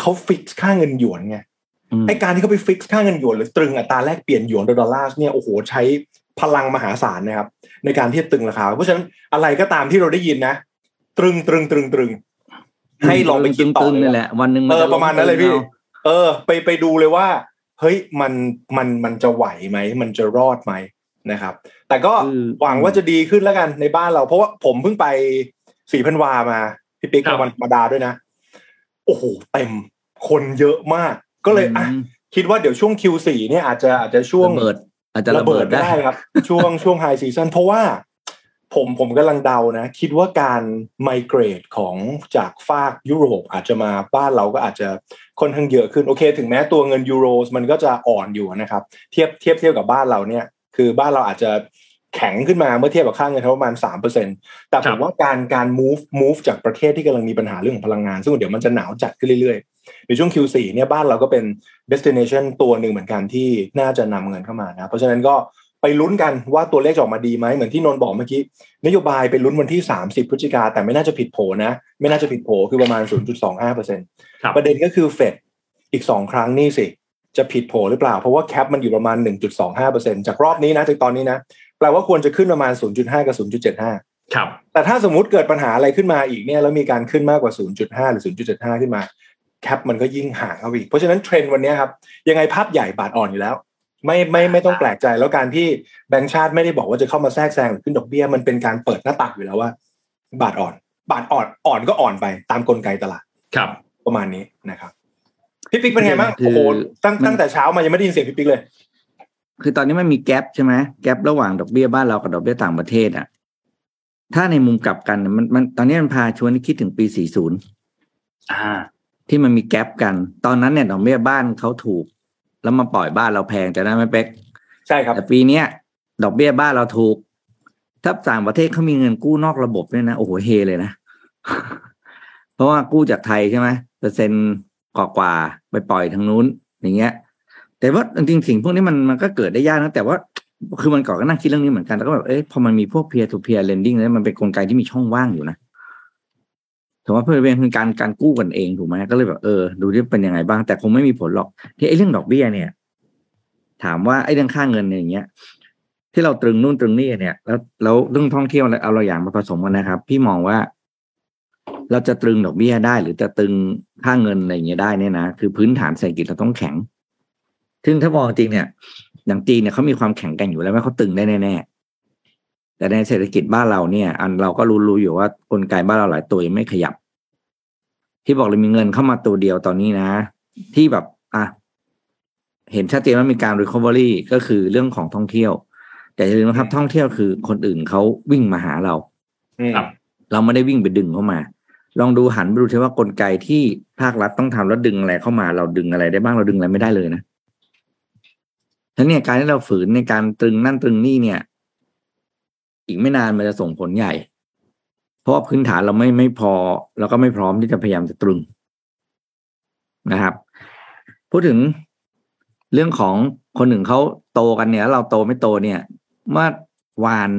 เขาฟิกซ์ค่าเงินหยวนไงไอ้การที่เขาไปฟิกซ์ค่าเงินหยวนหรือตรึงอัตราแลกเปลี่ยนหยวนดอลลาร์เนี่ยโอ้โหใช้พลังมหาศาลนะครับในการที่ตึงราคาเพราะฉะนั้นอะไรก็ตามที่เราได้ยินนะตรึงให้ลองไปคิดต่อนี่แหละวันนึงประมาณนั้นเลยพี่ไปดูเลยว่าเฮ้ยมันจะไหวไหมมันจะรอดไหมนะครับแต่ก็หวังว่าจะดีขึ้นแล้วกันในบ้านเราเพราะว่าผมเพิ่งไปศรีพันวามาพี่ปิ๊กวันธรรมดาด้วยนะโอ้โหเต็มคนเยอะมากก็เลยคิดว่าเดี๋ยวช่วง Q4 เนี่ยอาจจะช่วงระเบิดได้ครับช่วงไฮซีซันเพราะว่าผมกำลังเดานะคิดว่าการไมเกรตของจากฝากยุโรปอาจจะมาบ้านเราก็อาจจะค่อนข้างเยอะขึ้นโอเคถึงแม้ตัวเงินยูโรมันก็จะอ่อนอยู่นะครับเทียบกับบ้านเราเนี่ยคือบ้านเราอาจจะ แข็งขึ้นมาเมื่อเทียบกับค่าเงินไทยประมาณ 3% แต่ผมว่าการ move จากประเทศที่กำลังมีปัญหาเรื่องของพลังงานซึ่งเดี๋ยวมันจะหนาวจัดขึ้นเรื่อยๆในช่วง Q4 เนี่ยบ้านเราก็เป็น destination ตัวหนึ่งเหมือนกันที่น่าจะนำเงินเข้ามานะเพราะฉะนั้นก็ไปลุ้นกันว่าตัวเลขจะออกมาดีไหมเหมือนที่นนท์บอกเมื่อกี้นโยบายไปลุ้นวันที่30พฤศจิกาแต่ไม่น่าจะผิดโผนะไม่น่าจะผิดโผคือประมาณ 0.25% ประเด็นก็คือเฟดอีก2ครั้งนี่สิจะผิดโผหรือเปล่าเพราะว่าแคปมันอยู่ประมาณ 1.25% จากรอบนี้นะจากตอนนี้นะแปลว่าควรจะขึ้นประมาณ 0.5 กับ 0.75 ครับแต่ถ้าสมมุติเกิดปัญหาอะไรขึ้นมาอีกเนี่ยแล้วมีการขึ้นมากกว่า 0.5 หรือ 0.75 ขึ้นมาแคปมันก็ยิ่งห่างเอาอีกเพราะฉะนั้นเทรนด์วันนี้ครับยังไงภาพใหญ่บาทอ่อนอยู่แล้วไม่ต้องแปลกใจแล้วการที่แบงก์ชาติไม่ได้บอกว่าจะเข้ามาแทรกแซงหรือขึ้นดอกเบี้ยมันเป็นการเปิดหน้าต่างอยู่แล้วว่าบาทอ่อนก็อ่อนไปตามกลไกตลาดครับประมาณนี้นะครับพี่ปิ๊กเป็นไงบ้างโอ้โหตั้งแต่เช้ามายังไม่ได้ยินเสียงพี่ปิ๊กเลยคือตอนนี้มันมีแกปใช่ไหมแกประหว่างดอกเบี้ยบ้านเรากับดอกเบี้ยต่างประเทศอ่ะถ้าในมุมกลับกันมันตอนนี้มันพาชวนคิดถึงปี40ที่มันมีแกปกันตอนนั้นเนี่ยดอกเบี้ยบ้านเขาถูกแล้วมาปล่อยบ้านเราแพงจะได้ไม่เป๊กใช่ครับแต่ปีนี้ดอกเบี้ยบ้านเราถูกถ้าต่างประเทศเขามีเงินกู้นอกระบบเนี่ยนะโอ้โหเฮเลยนะ เพราะว่ากู้จากไทยใช่ไหมเปอร์เซ็นต์กว่าไปปล่อยทางนู้นอย่างเงี้ยแต่ว่าจริงๆสิ่งพวกนี้มันก็เกิดได้ยากนะแต่ว่าคือมันก่อนก็นั่งคิดเรื่องนี้เหมือนกันแล้วก็แบบเอ๊ะพอมันมีพวก peer to peer lending แล้วมันเป็นกลไกที่มีช่องว่างอยู่นะถือว่าเพื่อเป็นการกู้กันเองถูกไหมก็เลยแบบดูที่เป็นยังไงบ้างแต่คงไม่มีผลหรอกที่ไอ้เรื่องดอกเบี้ยเนี่ยถามว่าไอ้เรื่องค่าเงินเนี่ยอย่างเงี้ยที่เราตรึงนู่นตรึงนี่เนี่ยแล้วเรื่องท่องเที่ยวเอาอย่างมาผสมกันนะครับพี่มองว่าเราจะตรึงดอกเบี้ยได้หรือจะตรึงค่าเงินอะไรอย่างเงี้ยได้เนี่ยนะคือพื้นฐานเศรษฐกิจเราต้องแข็งซึ่งถ้ามองจริงเนี่ยอย่างจีนเนี่ยเขามีความแข็งแกร่งอยู่แล้วว่าเขาตึงได้แน่ๆแต่ในเศรษฐกิจบ้านเราเนี่ยเราก็รู้อยู่ว่ากลไกบ้านเราหลายตัวยังไม่ขยับที่บอกเลยมีเงินเข้ามาตัวเดียวตอนนี้นะที่แบบเห็นชัดเจนว่ามีการ recovery ก็คือเรื่องของท่องเที่ยวแต่อย่าลืมนะครับท่องเที่ยวคือคนอื่นเขาวิ่งมาหาเราเราไม่ได้วิ่งไปดึงเข้ามาลองดูหันไปดูเถอะว่ากลไกที่ภาครัฐต้องทำแล้วดึงอะไรเข้ามาเราดึงอะไรได้บ้างเราดึงอะไรไม่ได้เลยนะทั้งนี้การที่เราฝืนในการตรึงนั่นตรึงนี่เนี่ยอีกไม่นานมันจะส่งผลใหญ่เพราะพื้นฐานเราไม่พอเราก็ไม่พร้อมที่จะพยายามจะตรึงนะครับพูดถึงเรื่องของคนหนึ่งเขาโตกันเนี่ยเราโตไม่โตเนี่ยเมื่อวาน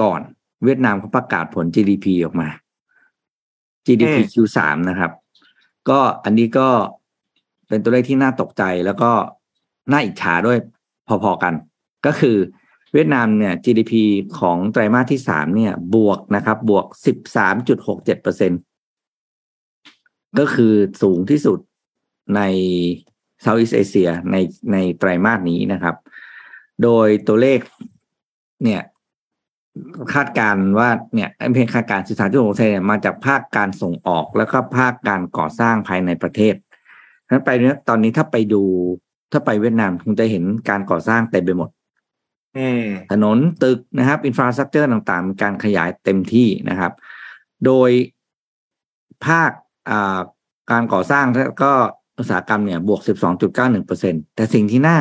ก่อนเวียดนามเขาประกาศผล GDP ออกมาGDP Q3 นะครับก็อันนี้ก็เป็นตัวเลขที่น่าตกใจแล้วก็น่าอิจฉาด้วยพอๆกันก็คือเวียดนามเนี่ย GDP ของไตรมาสที่3เนี่ยบวกนะครับบวก 13.67% ก็คือสูงที่สุดใน Southeast Asia ในไตรมาสนี้นะครับโดยตัวเลขเนี่ยคาดการณ์ว่าเนี่ยเพียงคาดการณ์ 13.6% เนี่ยมาจากภาคการส่งออกแล้วก็ภาคการก่อสร้างภายในประเทศงั้นไปเนี่ยตอนนี้ถ้าไปเวียดนามคุณจะเห็นการก่อสร้างเต็มไปหมดถนนตึกนะครับอินฟราสตรัคเจอร์ต่างๆมีการขยายเต็มที่นะครับโดยภาคการก่อสร้างแล้วก็อุตสาหกรรมเนี่ยบวก 12.91% แต่สิ่งที่น่า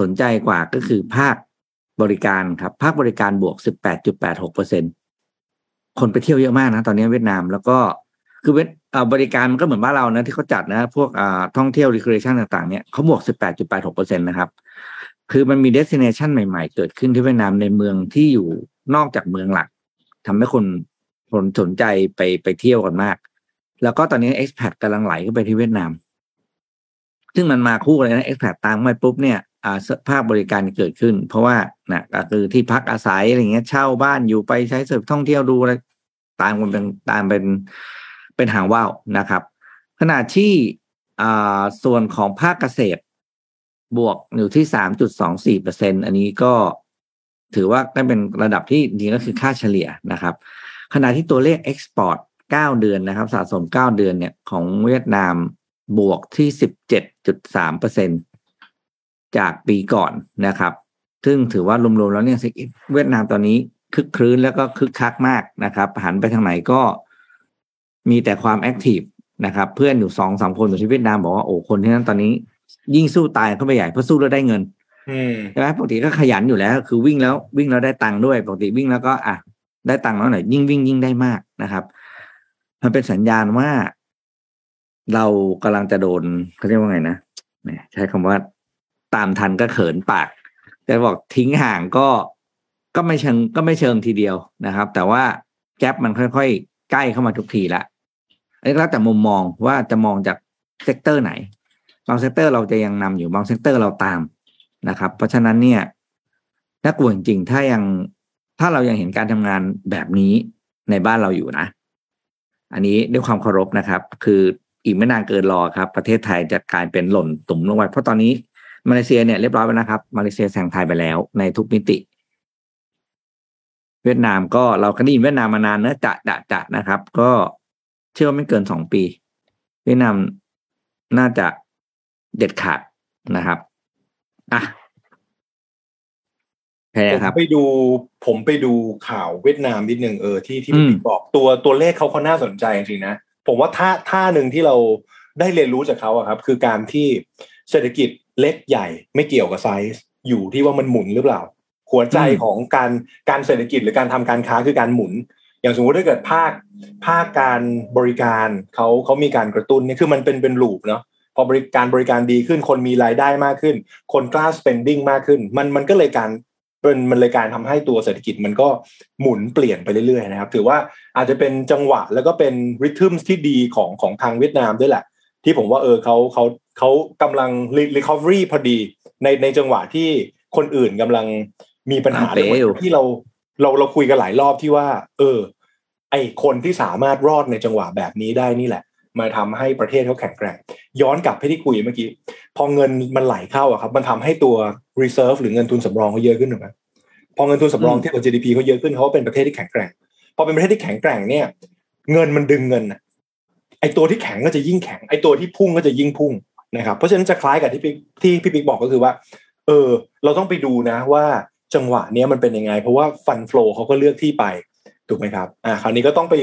สนใจกว่าก็คือภาคบริการครับภาคบริการบวก 18.86% คนไปเที่ยวเยอะมากนะตอนนี้เวียดนามแล้วก็คือบริการมันก็เหมือนบ้านเรานะที่เขาจัดนะพวกท่องเที่ยว recreation ต่างๆเนี่ยเขาบวก 18.86% นะครับคือมันมี destination ใหม่ๆเกิดขึ้นที่เวียดนามในเมืองที่อยู่นอกจากเมืองหลักทำให้คนสนใจไปเที่ยวกันมากแล้วก็ตอนนี้ expat กำลังไหลเข้าไปที่เวียดนามซึ่งมันมาคู่กันเลยนะ expat ตามไปปุ๊บเนี่ยภาคบริการเกิดขึ้นเพราะว่านะคือที่พักอาศัยอะไรเงี้ยเช่าบ้านอยู่ไปใช้เสพท่องเที่ยวดูอะไรตามเป็นหางว่าวนะครับขณะที่ส่วนของภาคเกษตรบวกอยู่ที่ 3.24% อันนี้ก็ถือว่าได้เป็นระดับที่ดีก็คือค่าเฉลี่ยนะครับขณะที่ตัวเลข export 9 เดือนนะครับสะสม 9 เดือนเนี่ยของเวียดนามบวกที่ 17.3%จากปีก่อนนะครับซึ่งถือว่ารวมๆแล้วเนี่ยเวียดนามตอนนี้คึกครื้นแล้วก็คึกคักมากนะครับหันไปทางไหนก็มีแต่ความแอคทีฟนะครับเพื่อนอยู่ 2-3 คนอยู่ที่เวียดนามบอกว่าโอ้คนที่นั่นตอนนี้ยิ่งสู้ตายเข้าไปใหญ่เพราะสู้แล้วได้เงิน ใช่ไหมปกติก็ขยันอยู่แล้วคือวิ่งแล้วได้ตังค์ด้วยปกติวิ่งแล้วก็อ่ะได้ตังค์แล้วหน่อยยิ่งได้มากนะครับมันเป็นสัญญาณว่าเรากำลังจะโดนเขาเรียกว่าไงนะใช้คำว่าตามทันก็เขินปากแต่บอกทิ้งห่างก็ไม่เชิงทีเดียวนะครับแต่ว่าแก๊ปมันค่อยๆใกล้เข้ามาทุกทีละอันนี้แล้วแต่มุมมองว่าจะมองจากเซกเตอร์ไหนบางเซกเตอร์เราจะยังนำอยู่บางเซกเตอร์เราตามนะครับเพราะฉะนั้นเนี่ยน่ากลัวจริงๆถ้าเรายังเห็นการทำงานแบบนี้ในบ้านเราอยู่นะอันนี้ด้วยความเคารพนะครับคืออีกไม่นานเกินรอครับประเทศไทยจะกลายเป็นหล่นตุ่มลงไปเพราะตอนนี้มาเลเซียเนี่ยเรียบร้อยไปนะครับมาเลเซียแซงไทยไปแล้วในทุกมิติเวียดนามก็เราก็ได้ยินเวียดนามมานานนะจะนะครับก็เชื่อว่าไม่เกิน2ปีเวียดนามน่าจะเด็ดขาดนะครับอ่ะผมไปดูข่าวเวียดนามนิดนึงที่พี่บอกตัวเลขเขาน่าสนใจจริงๆนะผมว่าท่านึงที่เราได้เรียนรู้จากเขาอะครับคือการที่เศรษฐกิจเล็กใหญ่ไม่เกี่ยวกับไซส์อยู่ที่ว่ามันหมุนหรือเปล่าหัวใจของการเศรษฐกิจหรือการทำการค้าคือการหมุนอย่างสมมติถ้าเกิดภาคการบริการเขามีการกระตุ้นนี่คือมันเป็นลูปเนาะพอบริการดีขึ้นคนมีรายได้มากขึ้นคนกล้า spending มากขึ้นมันก็เลยการทำให้ตัวเศรษฐกิจมันก็หมุนเปลี่ยนไปเรื่อยๆนะครับถือว่าอาจจะเป็นจังหวะแล้วก็เป็น rhythm ที่ดีของทางเวียดนามด้วยแหละที่ผมว่าเขากำลัง recovery พอดีในจังหวะที่คนอื่นกำลังมีปัญหาที่เราคุยกันหลายรอบที่ว่าไอคนที่สามารถรอดในจังหวะแบบนี้ได้นี่แหละมาทำให้ประเทศเขาแข็งแกร่งย้อนกลับไปที่คุยเมื่อกี้พอเงินมันไหลเข้าอะครับมันทำให้ตัว reserve หรือเงินทุนสำรองเขาเยอะขึ้นถูกไหมพอเงินทุนสำรองเทียบกับ GDP เขาเยอะขึ้นเขาเป็นประเทศที่แข็งแกร่งพอเป็นประเทศที่แข็งแกร่งเนี่ยเงินมันดึงเงินนะไอตัวที่แข็งก็จะยิ่งแข็งไอตัวที่พุ่งก็จะยิ่งพุ่งนะครับเพราะฉะนั้นจะคล้ายกับที่พี่ปิ๊กบอกก็คือว่าเราต้องไปดูนะว่าจังหวะเนี้ยมันเป็นยังไงเพราะว่าฟันโฟลเขาก็เลือกที่ไปถูกไหมครับคราวนี้ก็ต้องไป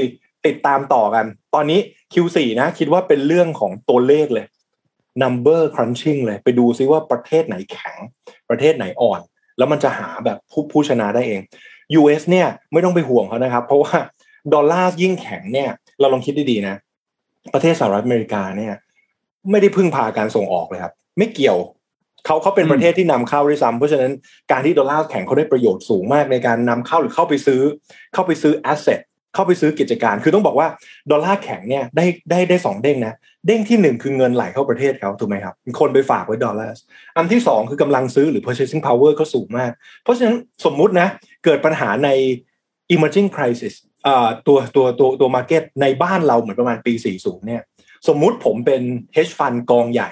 ติดตามต่อกันตอนนี้ Q4 นะคิดว่าเป็นเรื่องของตัวเลขเลย number crunching เลยไปดูซิว่าประเทศไหนแข็งประเทศไหนอ่อนแล้วมันจะหาแบบผู้ชนะได้เอง US เนี่ยไม่ต้องไปห่วงเขานะครับเพราะว่าดอลลาร์ยิ่งแข็งเนี่ยเราลองคิดดีๆนะประเทศสหรัฐอเมริกาเนี่ยไม่ได้พึ่งพาการส่งออกเลยครับไม่เกี่ยวเขาเป็นประเทศที่นำเข้าด้วยซ้ำเพราะฉะนั้นการที่ดอลลาร์แข็งเขาได้ประโยชน์สูงมากในการนำเข้าหรือเข้าไปซื้อ asset เข้าไปซื้อกิจการคือต้องบอกว่าดอลลาร์แข็งเนี่ยได้สองเด้งนะเด้งที่1คือเงินไหลเข้าประเทศเขาถูกไหมครับคนไปฝากไว้ดอลลาร์อันที่2คือกำลังซื้อหรือ purchasing power เขาสูงมากเพราะฉะนั้นสมมุตินะเกิดปัญหาใน emerging crisis ตัว market ในบ้านเราเหมือนประมาณปี40เนี่ยสมมุติผมเป็น hedge fund กองใหญ่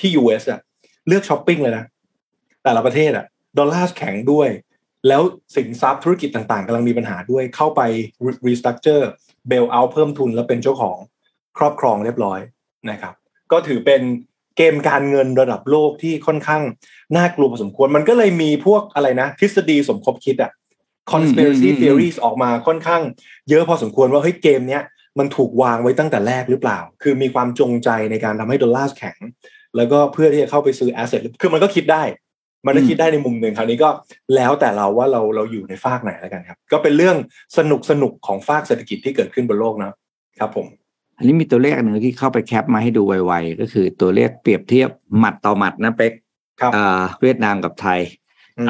ที่ US อ่ะเลือกช้อปปิ้งเลยนะแต่ละประเทศอะดอลลาร์แข็งด้วยแล้วสินทรัพย์ธุรกิจต่างๆกำลังมีปัญหาด้วยเข้าไป restructure bail out เพิ่มทุนแล้วเป็นเจ้าของครอบครองเรียบร้อยนะครับก็ถือเป็นเกมการเงินระดับโลกที่ค่อนข้างน่ากลัวพอสมควรมันก็เลยมีพวกอะไรนะทฤษฎีสมคบคิดอะ conspiracy theories ออกมาค่อนข้างเยอะพอสมควรว่าเฮ้ยเกมเนี้ยมันถูกวางไว้ตั้งแต่แรกหรือเปล่าคือมีความจงใจในการทำให้ดอลลาร์แข็งแล้วก็เพื่อที่จะเข้าไปซื้อแอสเซทคือมันก็คิดได้มันก็คิดได้ในมุมหนึ่งคราวนี้ก็แล้วแต่เราว่าเราอยู่ในฝากไหนแล้วกันครับก็เป็นเรื่องสนุกของฝากเศรษฐกิจที่เกิดขึ้นบนโลกนะครับผมอันนี้มีตัวเลขหนึ่งที่เข้าไปแคปมาให้ดูไวๆก็คือตัวเลขเปรียบเทียบหมัดต่อหมัดนะเป๊กเวียดนามกับไทย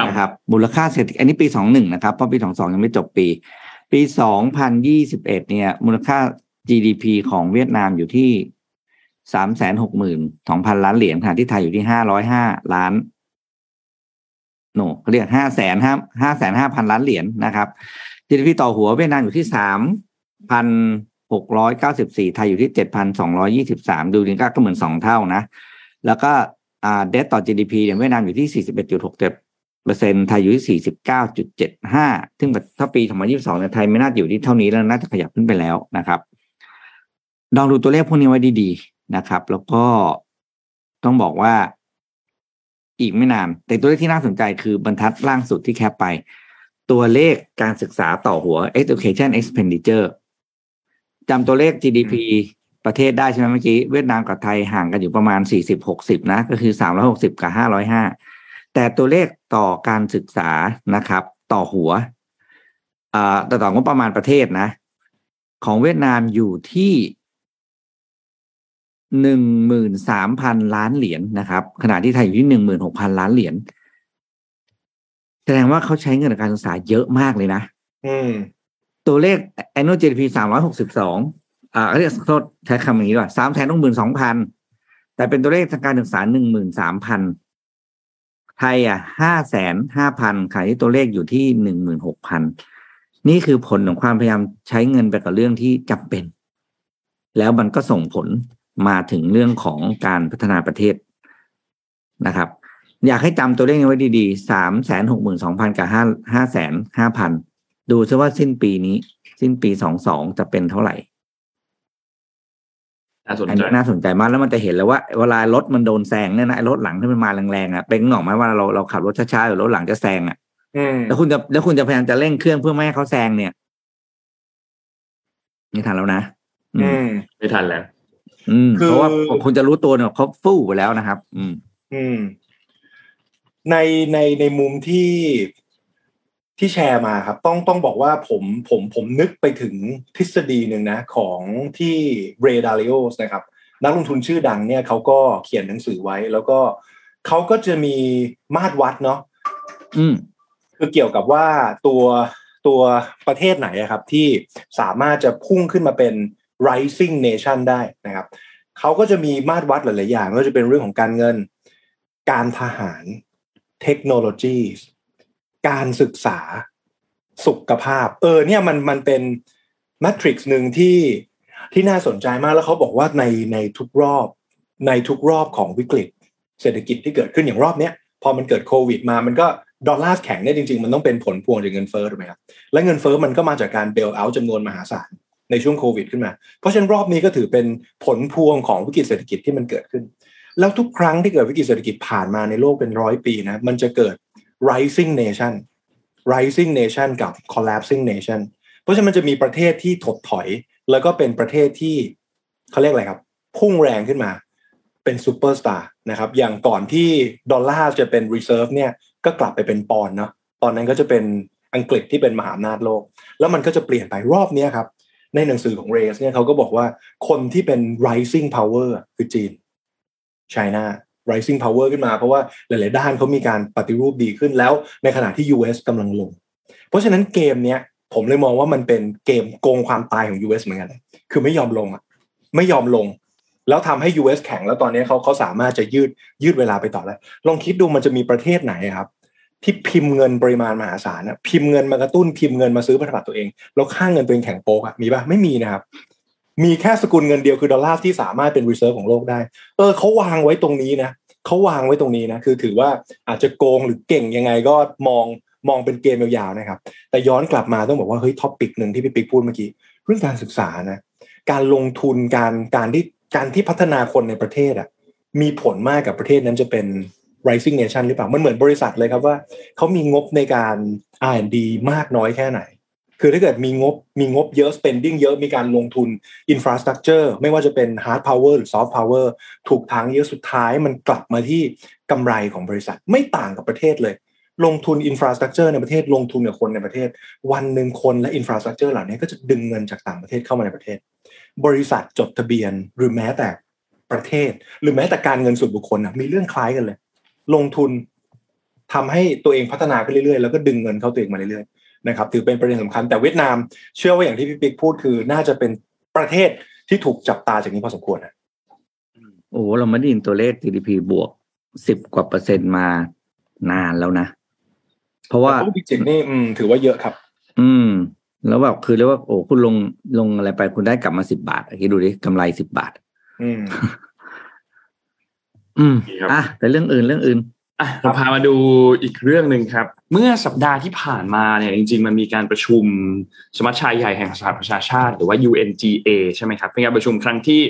นะครับมูลค่าเศรษฐกิจอันนี้ปี21นะครับเพราะปี22ยังไม่จบปี2021เนี่ยมูลค่า GDP ของเวียดนามอยู่ที่362,000 ล้านเหรียญขณะที่ไทยอยู่ที่505ล้านโนเรียก 5,500,000 ล้านเหรียญนะครับ GDP ต่อหัวเวียดนามอยู่ที่ 3,694 ไทยอยู่ที่ 7,223 ดูนี่ก็เหมือน2เท่านะแล้วก็debt ต่อ GDP เนี่ยเวียดนามอยู่ที่ 41.67% ไทยอยู่ที่ 49.75 ซึ่งถ้าปี2022เนี่ยไทยไม่น่าอยู่ที่เท่านี้แล้วน่าจะขยับขึ้นไปแล้วนะครับลองดูตัวเลขพวกนี้ไว้ดีๆนะครับแล้วก็ต้องบอกว่าอีกไม่นานแต่ตัวเลขที่น่าสนใจคือบรรทัดล่างสุดที่แคปไปตัวเลขการศึกษาต่อหัว education expenditure จำตัวเลข GDP ประเทศได้ใช่ไหมเมื่อกี้เวียดนามกับไทยห่างกันอยู่ประมาณ40-60นะก็คือ360กับ505 แต่ตัวเลขต่อการศึกษานะครับต่อหัวต่องบประมาณประเทศนะของเวียดนามอยู่ที่ 13,000 ล้านเหรียญ นะครับขณะที่ไทยอยู่ที่ 16,000 ล้านเหรียญแสดงว่าเขาใช้เงินกับการศึกษาเยอะมากเลยนะตัวเลข annual GDP 362เรียกโทษใช้คำอย่างนี้ด้วย 362,000 แต่เป็นตัวเลขทางการศึกษา 13,000 ไทยอ่ะ 505,000 ขณะที่ตัวเลขอยู่ที่ 16,000 นี่คือผลของความพยายามใช้เงินไปกับเรื่องที่จำเป็นแล้วมันก็ส่งผลมาถึงเรื่องของการพัฒนาประเทศนะครับอยากให้จำตัวเลขนี้ไว้ดีๆ 362,000 กับ 505,000 ดูซิว่าสิ้นปีนี้สิ้นปี22จะเป็นเท่าไหร่น่าสนใจมากแล้วมันจะเห็นแล้วว่าเวลารถมันโดนแซงเนี่ยนะรถหลังที่มันมาแรงๆอ่ะเป็นหงอกไหมว่าเราขับรถช้าๆหรือรถหลังจะแซงอ่ะแล้วคุณจะพยายามจะเร่งเครื่องเพื่อไม่ให้เขาแซงเนี่ยไม่ทันแล้วนะไม่ทันแล้วเพราะว่าคุณจะรู้ตัวเนี่ยเขาฟู่ไปแล้วนะครับในมุมที่แชร์มาครับต้องบอกว่าผมนึกไปถึงทฤษฎีหนึ่งนะของที่เรย์ดาลิโอสนะครับนักลงทุนชื่อดังเนี่ยเขาก็เขียนหนังสือไว้แล้วก็เขาก็จะมีมาตรวัดเนาะคือเกี่ยวกับว่าตัวประเทศไหนครับที่สามารถจะพุ่งขึ้นมาเป็น rising nation ได้นะครับเขาก็จะมีมาตรวัดหลายๆอย่างก็จะเป็นเรื่องของการเงินการทหารเทคโนโลยีการศึกษาสุขภาพเนี่ยมันเป็นแมทริกซ์นึงที่น่าสนใจมากแล้วเขาบอกว่าในทุกรอบของวิกฤตเศรษฐกิจที่เกิดขึ้นอย่างรอบเนี้ยพอมันเกิดโควิดมามันก็ดอลลาร์แข็งเนี่ยจริงๆมันต้องเป็นผลพวงจากเงินเฟ้อถูกไหมครับและเงินเฟ้อมันก็มาจากการเบลเอาท์จำนวนมหาศาลในช่วงโควิดขึ้นมาเพราะฉะนั้นรอบนี้ก็ถือเป็นผลพวงของวิกฤตเศรษฐกิจที่มันเกิดขึ้นแล้วทุกครั้งที่เกิดวิกฤตเศรษฐกิจผ่านมาในโลกเป็น100ปีนะมันจะเกิด rising nation กับ collapsing nation เพราะฉะนั้นมันจะมีประเทศที่ถดถอยแล้วก็เป็นประเทศที่เขาเรียกอะไรครับพุ่งแรงขึ้นมาเป็นซูเปอร์สตาร์นะครับอย่างก่อนที่ดอลลาร์จะเป็น reserve เนี่ยก็กลับไปเป็นปอนด์เนาะตอนนั้นก็จะเป็นอังกฤษที่เป็นมหาอำนาจโลกแล้วมันก็จะเปลี่ยนไปรอบนี้ครับในหนังสือของเรสเนี่ยเขาก็บอกว่าคนที่เป็น rising power คือจีนไชน่า rising power ขึ้นมาเพราะว่าหลายๆด้านเขามีการปฏิรูปดีขึ้นแล้วในขณะที่ US กำลังลงเพราะฉะนั้นเกมเนี้ยผมเลยมองว่ามันเป็นเกมโกงความตายของ US เหมือนกันคือไม่ยอมลงแล้วทำให้ US แข็งแล้วตอนนี้เขาสามารถจะยืดเวลาไปต่อแล้วลองคิดดูมันจะมีประเทศไหนครับที่พิมพ์เงินปริมาณมหาศาลพิมพ์เงินมากระตุ้นพิมพ์เงินมาซื้อพันธบัตรตัวเองแล้วค่าเงินตัวเองแข็งโป๊กมีป่ะไม่มีนะครับมีแค่สกุลเงินเดียวคือดอลลาร์ที่สามารถเป็น reserve ของโลกได้เขาวางไว้ตรงนี้นะคือถือว่าอาจจะโกงหรือเก่งยังไงก็มองเป็นเกมยาวๆนะครับแต่ย้อนกลับมาต้องบอกว่าเฮ้ยท็อปิกนึงที่พี่ปิ๊กพูดเมื่อกี้เรื่องการศึกษานะการลงทุนการที่พัฒนาคนในประเทศมีผลมากกับประเทศนั้นจะเป็น rising nation หรือเปล่ามันเหมือนบริษัทเลยครับว่าเขามีงบในการ R&D มากน้อยแค่ไหนคือถ้าเกิดมีงบเยอะ spending เยอะมีการลงทุน infrastructure ไม่ว่าจะเป็น hard power หรือ soft power ถูกทางเยอะสุดท้ายมันกลับมาที่กำไรของบริษัทไม่ต่างกับประเทศเลยลงทุน infrastructure ในประเทศลงทุนกับคนในประเทศวันนึงคนและ infrastructure เหล่านี้ก็จะดึงเงินจากต่างประเทศเข้ามาในประเทศบริษัทจดทะเบียนหรือแม้แต่ประเทศหรือแม้แต่การเงินส่วนบุคคลมีเรื่องคล้ายกันเลยลงทุนทำให้ตัวเองพัฒนาขึ้นเรื่อยๆแล้วก็ดึงเงินเข้าตัวเองมาเรื่อยๆนะครับถือเป็นประเด็นสำคัญแต่เวียดนามเชื่อว่าอย่างที่พี่ปิ๊กพูดคือน่าจะเป็นประเทศที่ถูกจับตาจากนี้พอสมควรนะโอ้โหเราไม่ได้ยินตัวเลข GDP บวก10กว่าเปอร์เซ็นต์มานานแล้วนะเพราะว่าดิจิตนี่ถือว่าเยอะครับแล้วแบบคือเรียกว่าโอ้คุณลงอะไรไปคุณได้กลับมา10 บาทคิดดูดิกำไร10 บาทแต่เรื่องอื่นเราพามาดูอีกเรื่องนึงครับเมื่อสัปดาห์ที่ผ่านมาเนี่ยจริงๆมันมีการประชุมสมัชชาใหญ่แห่งสหประชาชาติหรือว่า UNGA ใช่ไหมครับเป็นการประชุมครั้งที่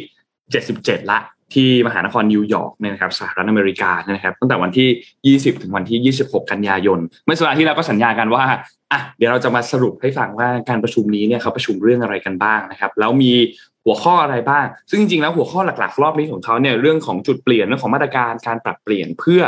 77ละที่มหานครนิวยอร์กเนี่ยนะครับสหรัฐอเมริกานะครับตั้งแต่วันที่20ถึงวันที่26กันยายนเมื่อสัปดาห์ที่แล้วก็สัญญากันว่าเดี๋ยวเราจะมาสรุปให้ฟังว่าการประชุมนี้เนี่ยเขาประชุมเรื่องอะไรกันบ้างนะครับแล้วมี หัวข้ออะไรบ้างซึ่งจริงๆแล้วหัวข้อหลักๆรอบนี้ของเขาเนี่ยเรื่องของจุดเปลี่ยนเรื่องของมาตรการการปรับเปลี่ยนเพื่อ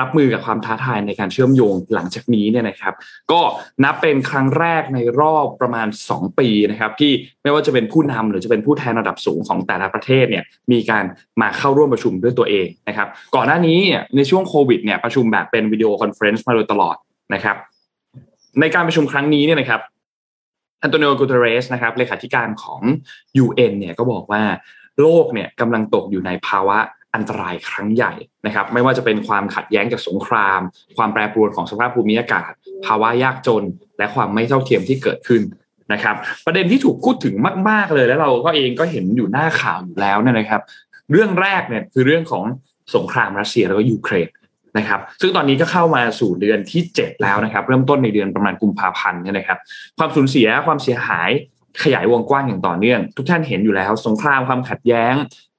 รับมือกับความท้าทายในการเชื่อมโยงหลังจากนี้เนี่ยนะครับก็นับเป็นครั้งแรกในรอบประมาณ2ปีนะครับที่ไม่ว่าจะเป็นผู้นำหรือจะเป็นผู้แทนระดับสูงของแต่ละประเทศเนี่ยมีการมาเข้าร่วมประชุมด้วยตัวเองนะครับก่อนหน้านี้ในช่วงโควิดเนี่ยประชุมแบบเป็นวิดีโอคอนเฟอเรนซ์มาโดยตลอดนะครับในการประชุมครั้งนี้เนี่ยนะครับAntonio Guterres นะครับเลขาธิการของ UN เนี่ยก็บอกว่าโลกเนี่ยกำลังตกอยู่ในภาวะอันตรายครั้งใหญ่นะครับไม่ว่าจะเป็นความขัดแย้งจากสงครามความแปรปรวนของสภาพภูมิอากาศภาวะยากจนและความไม่เท่าเทียมที่เกิดขึ้นนะครับประเด็นที่ถูกพูดถึงมากๆเลยแล้วเราก็เองก็เห็นอยู่หน้าข่าวอยู่แล้วเนี่ยนะครับเรื่องแรกเนี่ยคือเรื่องของสงครามรัสเซียแล้วก็ยูเครนนะครับซึ่งตอนนี้ก็เข้ามาสู่เดือนที่7แล้วนะครับเริ่มต้นในเดือนประมาณกุมภาพันธ์เนี่ยนะครับความสูญเสียความเสียหายขยายวงกว้างอย่างต่อเนื่องทุกท่านเห็นอยู่แล้วสงครามความขัดแย้ง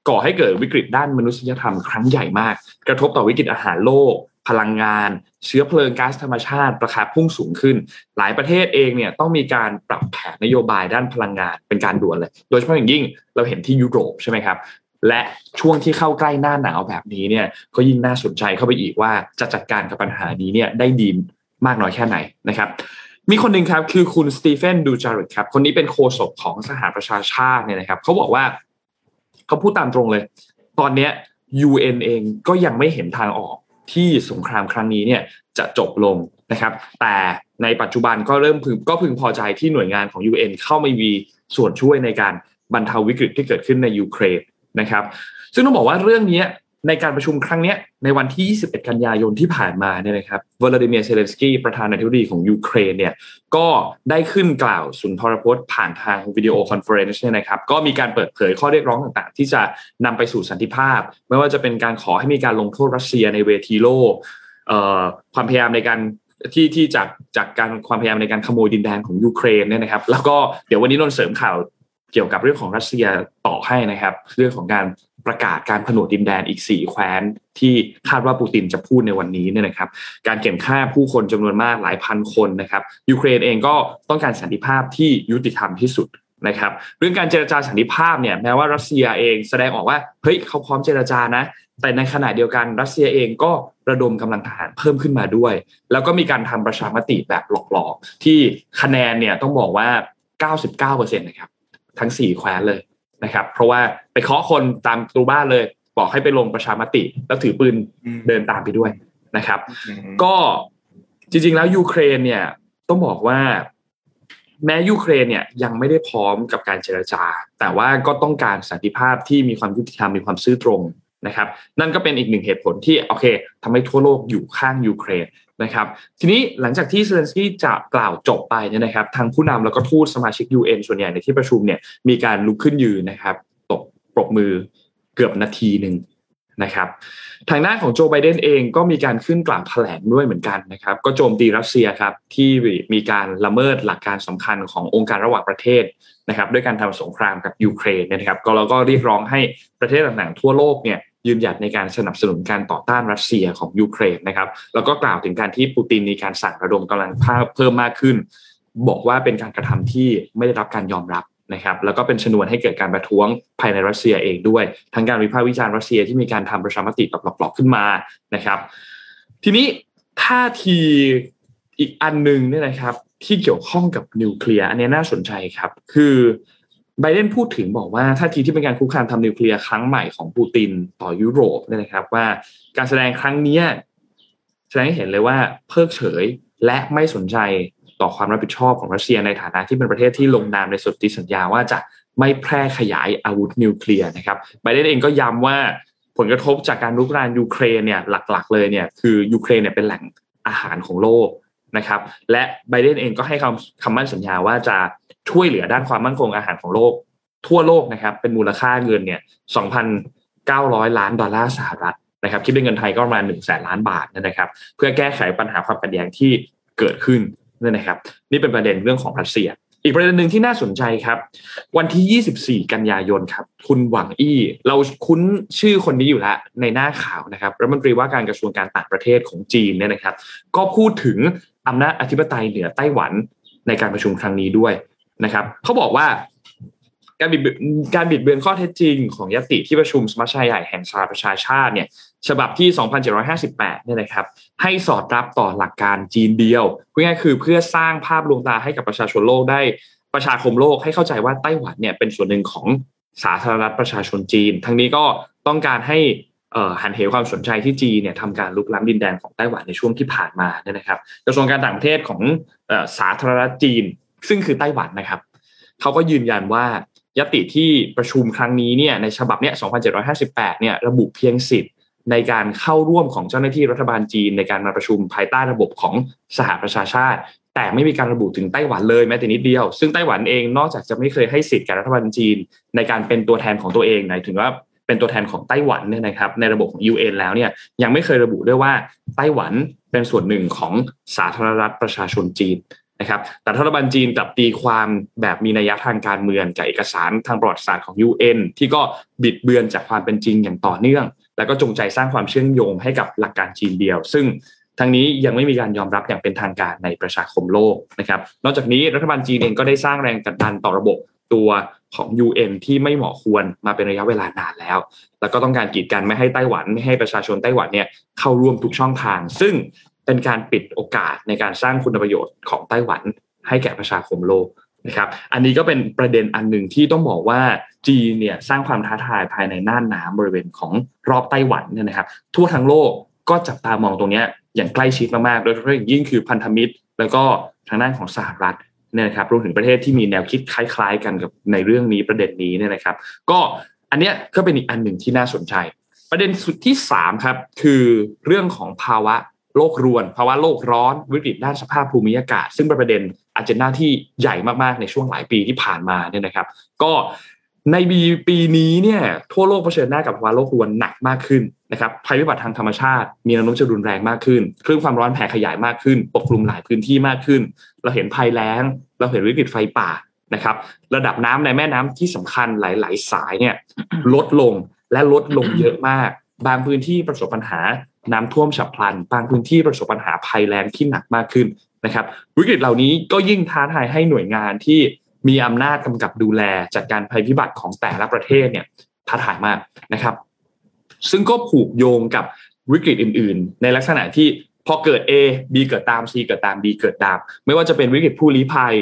ก่อให้เกิดวิกฤตด้านมนุษยธรรมครั้งใหญ่มากกระทบต่อวิกฤตอาหารโลกพลังงานเชื้อเพลิงก๊าซธรรมชาติราคาพุ่งสูงขึ้นหลายประเทศเองเนี่ยต้องมีการปรับแผนนโยบายด้านพลังงานเป็นการด่วนเลยโดยเฉพาะอย่างยิ่งเราเห็นที่ยุโรปใช่ไหมครับและช่วงที่เข้าใกล้หน้าหนาวแบบนี้เนี่ยก็ยิ่งน่าสนใจเข้าไปอีกว่าจะจัดการกับปัญหานี้เนี่ยได้ดีมากน้อยแค่ไหนนะครับมีคนหนึ่งครับคือคุณสตีเฟนดูจาริตครับคนนี้เป็นโฆษกของสหประชาชาติเนี่ยนะครับเขาบอกว่าเขาพูดตามตรงเลยตอนนี้ UN เองก็ยังไม่เห็นทางออกที่สงครามครั้งนี้เนี่ยจะจบลงนะครับแต่ในปัจจุบันก็เริ่มพึงพอใจที่หน่วยงานของ UN เข้ามามีส่วนช่วยในการบรรเทาวิกฤตที่เกิดขึ้นในยูเครนนะครับซึ่งต้องบอกว่าเรื่องนี้ในการประชุมครั้งนี้ในวันที่21กันยายนที่ผ่านมาเนี่ยนะครับวลาดิเมียร์เซเลนสกี้ประธานาธิบดีของยูเครนเนี่ยก็ได้ขึ้นกล่าวสุนทรพจน์ผ่านทางวิดีโอคอนเฟอเรนซ์เนี่ยนะครับก็มีการเปิดเผยข้อเรียกร้องต่างๆที่จะนำไปสู่สันติภาพไม่ว่าจะเป็นการขอให้มีการลงโทษรัสเซียในเวทีโลกความพยายามในการที่จากการความพยายามในการขโมยดินแดนของยูเครนเนี่ยนะครับแล้วก็เดี๋ยววันนี้นนท์เสริมข่าวเกี่ยวกับเรื่องของรัสเซียต่อให้นะครับเรื่องของการประกาศการผนวกดินแดนอีก4แคว้นที่คาดว่าปูตินจะพูดในวันนี้เนี่ยนะครับการเก็บฆ่าผู้คนจำนวนมากหลายพันคนนะครับยูเครนเองก็ต้องการสันติภาพที่ยุติธรรมที่สุดนะครับเรื่องการเจรจาสันติภาพเนี่ยแม้ว่ารัสเซียเองแสดงออกว่าเฮ้ยเขาพร้อมเจรจานะแต่ในขณะเดียวกันรัสเซียเองก็ระดมกำลังทหารเพิ่มขึ้นมาด้วยแล้วก็มีการทำประชามติแบบหลอกๆที่คะแนนเนี่ยต้องบอกว่า 99% นะครับทั้ง4แคว้นเลยนะครับเพราะว่าไปเคาะคนตามประตูบ้านเลยบอกให้ไปลงประชามติแล้วถือปืนเดินตามไปด้วยนะครับก็จริงๆแล้วยูเครนเนี่ยต้องบอกว่าแม้ยูเครนเนี่ยยังไม่ได้พร้อมกับการเจรจาแต่ว่าก็ต้องการสันติภาพที่มีความยุติธรรมมีความซื่อตรงนะครับนั่นก็เป็นอีกหนึ่งเหตุผลที่โอเคทำให้ทั่วโลกอยู่ข้างยูเครนนะครับทีนี้หลังจากที่เซเลนสกี้จะกล่าวจบไปเนี่ยนะครับทางผู้นำแล้วก็ทูตสมาชิก UN ส่วนใหญ่ในที่ประชุมเนี่ยมีการลุกขึ้นยืนนะครับปรบมือเกือบนาทีนึงนะครับทางด้านของโจไบเดนเองก็มีการขึ้นกล่าวแถลงด้วยเหมือนกันนะครับก็โจมตีรัสเซียครับที่มีการละเมิดหลักการสำคัญขององค์การระหว่างประเทศนะครับด้วยการทำสงครามกับยูเครนนะครับก็แล้วก็เรียกร้องให้ประเทศต่างๆทั่วโลกเนี่ยยืนหยัดในการสนับสนุนการต่อต้านรัสเซียของยูเครนนะครับแล้วก็กล่าวถึงการที่ปูตินมีการสั่งระดมกำลังเพิ่มมากขึ้นบอกว่าเป็นการกระทำที่ไม่ได้รับการยอมรับนะครับแล้วก็เป็นชนวนให้เกิดการประท้วงภายในรัสเซียเองด้วยทั้งการวิพากษ์วิจารณ์รัสเซียที่มีการทำประชามติแบบหลอกๆขึ้นมานะครับทีนี้ท่าทีอีกอันนึงเนี่ยนะครับที่เกี่ยวข้องกับนิวเคลียร์อันนี้น่าสนใจครับคือไบเดนพูดถึงบอกว่าท่าทีที่เป็นการคุกคามทำนิวเคลียร์ครั้งใหม่ของปูตินต่อยุโรปเนี่ยนะครับว่าการแสดงครั้งนี้แสดงให้เห็นเลยว่าเพิกเฉยและไม่สนใจต่อความรับผิดชอบของรัสเซียในฐานะที่เป็นประเทศที่ลงนามในสัญญาว่าจะไม่แพร่ขยายอาวุธนิวเคลียร์นะครับไบเดนเองก็ย้ำว่าผลกระทบจากการรุกรานยูเครนเนี่ยหลักๆเลยเนี่ยคือยูเครนเนี่ยเป็นแหล่งอาหารของโลกนะครับและไบเดนเองก็ให้คำมั่นสัญญาว่าจะช่วยเหลือด้านความมั่นคงอาหารของโลกทั่วโลกนะครับเป็นมูลค่าเงินเนี่ย 2,900 ล้านดอลลาร์สหรัฐนะครับคิดเป็นเงินไทยก็ประมาณ 100,000 ล้านบาทนะครับเพื่อแก้ไขปัญหาความขัดแย้งที่เกิดขึ้นนั่นนะครับนี่เป็นประเด็นเรื่องของรัสเซียอีกประเด็นหนึ่งที่น่าสนใจครับวันที่24กันยายนครับคุณหวังอี้เราคุ้นชื่อคนนี้อยู่แล้วในหน้าข่าวนะครับรัฐมนตรีว่าการกระทรวงการต่างประเทศของจีนเนี่ยนะครับก็พูดถึงอำนาจอธิปไตยเหนือไต้หวันในการประชุมครั้งนี้ด้วยนะครับเขาบอกว่า การบิดเบือนข้อเท็จจริงของญัตติที่ประชุมสมัชชาใหญ่แห่งสหประชาชาติเนี่ยฉบับที่ 2,758 เนี่ยนะครับให้สอดรับต่อหลักการจีนเดียวง่ายๆคือเพื่อสร้างภาพลวงตาให้กับประชาชนโลกได้ประชาคมโลกให้เข้าใจว่าไต้หวันเนี่ยเป็นส่วนหนึ่งของสาธารณรัฐประชาชนจีนทั้งนี้ก็ต้องการให้หันเหความสนใจที่จีนเนี่ยทำการลุกล้ำดินแดนของไต้หวันในช่วงที่ผ่านมาเนี่ยนะครับกระทรวงการต่างประเทศของสาธารณรัฐจีนซึ่งคือไต้หวันนะครับเขาก็ยืนยันว่าญัตติที่ประชุมครั้งนี้เนี่ยในฉบับเนี้ย 2,758 เนี่ยระบุเพียงสิทธิ์ในการเข้าร่วมของเจ้าหน้าที่รัฐบาลจีนในการมาประชุมภายใต้ระบบของสหประชาชาติแต่ไม่มีการระบุถึงไต้หวันเลยแม้แต่นิดเดียวซึ่งไต้หวันเองนอกจากจะไม่เคยให้สิทธิ์กับรัฐบาลจีนในการเป็นตัวแทนของตัวเองหมายถึงว่าเป็นตัวแทนของไต้หวันเนี่ยนะครับในระบบของ UN แล้วเนี่ยยังไม่เคยระบุด้วยว่าไต้หวันเป็นส่วนหนึ่งของสาธารณรัฐประชาชนจีนนะครับแต่รัฐบาลจีนกลับตีความแบบมีนัยยะทางการเมืองจากเอกสารทางประวัติศาสตร์ของ UN ที่ก็บิดเบือนจากความเป็นจริงอย่างต่อเนื่องแล้วก็จงใจสร้างความเชื่อมโยงให้กับหลักการจีนเดียวซึ่งทั้งนี้ยังไม่มีการยอมรับอย่างเป็นทางการในประชาคมโลกนะครับนอกจากนี้รัฐบาลจีนเองก็ได้สร้างแรงกดดันต่อระบบตัวของ UN ที่ไม่เหมาะควรมาเป็นระยะเวลานานแล้วแล้วก็ต้องการกีดกันไม่ให้ไต้หวันไม่ให้ประชาชนไต้หวันเนี่ยเข้าร่วมทุกช่องทางซึ่งเป็นการปิดโอกาสในการสร้างคุณประโยชน์ของไต้หวันให้แก่ประชาคมโลกนะครับอันนี้ก็เป็นประเด็นอันหนึ่งที่ต้องบอกว่าจีนเนี่ยสร้างความท้าทายภายในน่านน้ำบริเวณของรอบไต้หวันเนี่ยนะครับทั่วทั้งโลกก็จับตามองตรงนี้อย่างใกล้ชิดมากๆโดยเฉพาะอย่างยิ่งคือพันธมิตรแล้วก็ทางด้านของสหรัฐเนี่ยนะครับรวมถึงประเทศที่มีแนวคิดคล้ายๆกันกับในเรื่องนี้ประเด็นนี้เนี่ยนะครับก็อันเนี้ยก็เป็นอีกอันหนึ่งที่น่าสนใจประเด็นสุดที่3ครับคือเรื่องของภาวะโลกรวนภาวะโลกร้อนวิกฤตด้านสภาพภูมิอากาศซึ่งเป็นประเด็นอันเป็นหน้าที่ใหญ่มากๆในช่วงหลายปีที่ผ่านมาเนี่ยนะครับก็ในปีนี้เนี่ยทั่วโลกเผชิญหน้ากับภาวะโลกรวนหนักมากขึ้นนะครับภัยพิบัติทางธรรมชาติมีแนวโน้มจะรุนแรงมากขึ้นคลื่นความร้อนแผ่ขยายมากขึ้นปกคลุมหลายพื้นที่มากขึ้นเราเห็นภัยแล้งเราเห็นวิกฤตไฟป่านะครับระดับน้ำในแม่น้ำที่สำคัญหลายๆสายเนี่ยลดลงและลดลงเยอะมากบางพื้นที่ประสบปัญหาน้ำท่วมฉับพลันบางพื้นที่ประสบปัญหาภัยแล้งที่หนักมากขึ้นนะครับวิกฤตเหล่านี้ก็ยิ่งท้าทายให้หน่วยงานที่มีอำนาจกำกับดูแลจัดการภัยพิบัติของแต่ละประเทศเนี่ยท้าทายมากนะครับซึ่งก็ผูกโยงกับวิกฤตอื่นๆในลักษณะที่พอเกิด A B เกิดตาม C เกิดตาม D เกิดตามไม่ว่าจะเป็นวิกฤตผู้ลี้ภัย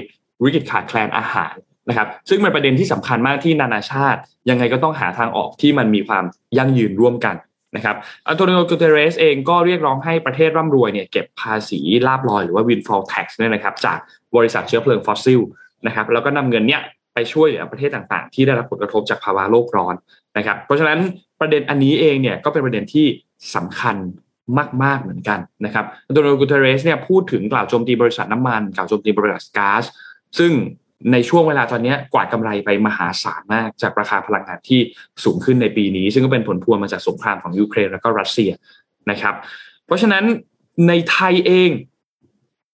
วิกฤตขาดแคลนอาหารนะครับซึ่งเป็นประเด็นที่สำคัญมากที่นานาชาติยังไงก็ต้องหาทางออกที่มันมีความยั่งยืนร่วมกันนะครับ Antonio Guterres เองก็เรียกร้องให้ประเทศร่ำรวยเนี่ยเก็บภาษีลาภลอยหรือว่า windfall tax เนี่ยนะครับจากบริษัทเชื้อเพลิงฟอสซิลนะครับแล้วก็นำเงินเนี่ยไปช่วยเหลือประเทศต่างๆที่ได้รับผลกระทบจากภาวะโลกร้อนนะครับเพราะฉะนั้นประเด็นอันนี้เองเนี่ยก็เป็นประเด็นที่สำคัญมากๆเหมือนกันนะครับ Antonio Guterres เนี่ยพูดถึงกล่าวโจมตีบริษัทน้ำมันกล่าวโจมตีบริษัทก๊าซซึ่งในช่วงเวลาตอนนี้กวาดกำไรไปมหาศาลมากจากราคาพลังงานที่สูงขึ้นในปีนี้ซึ่งก็เป็นผลพวงมาจากสงครามของยูเครนแล้วก็รัสเซียนะครับเพราะฉะนั้นในไทยเอง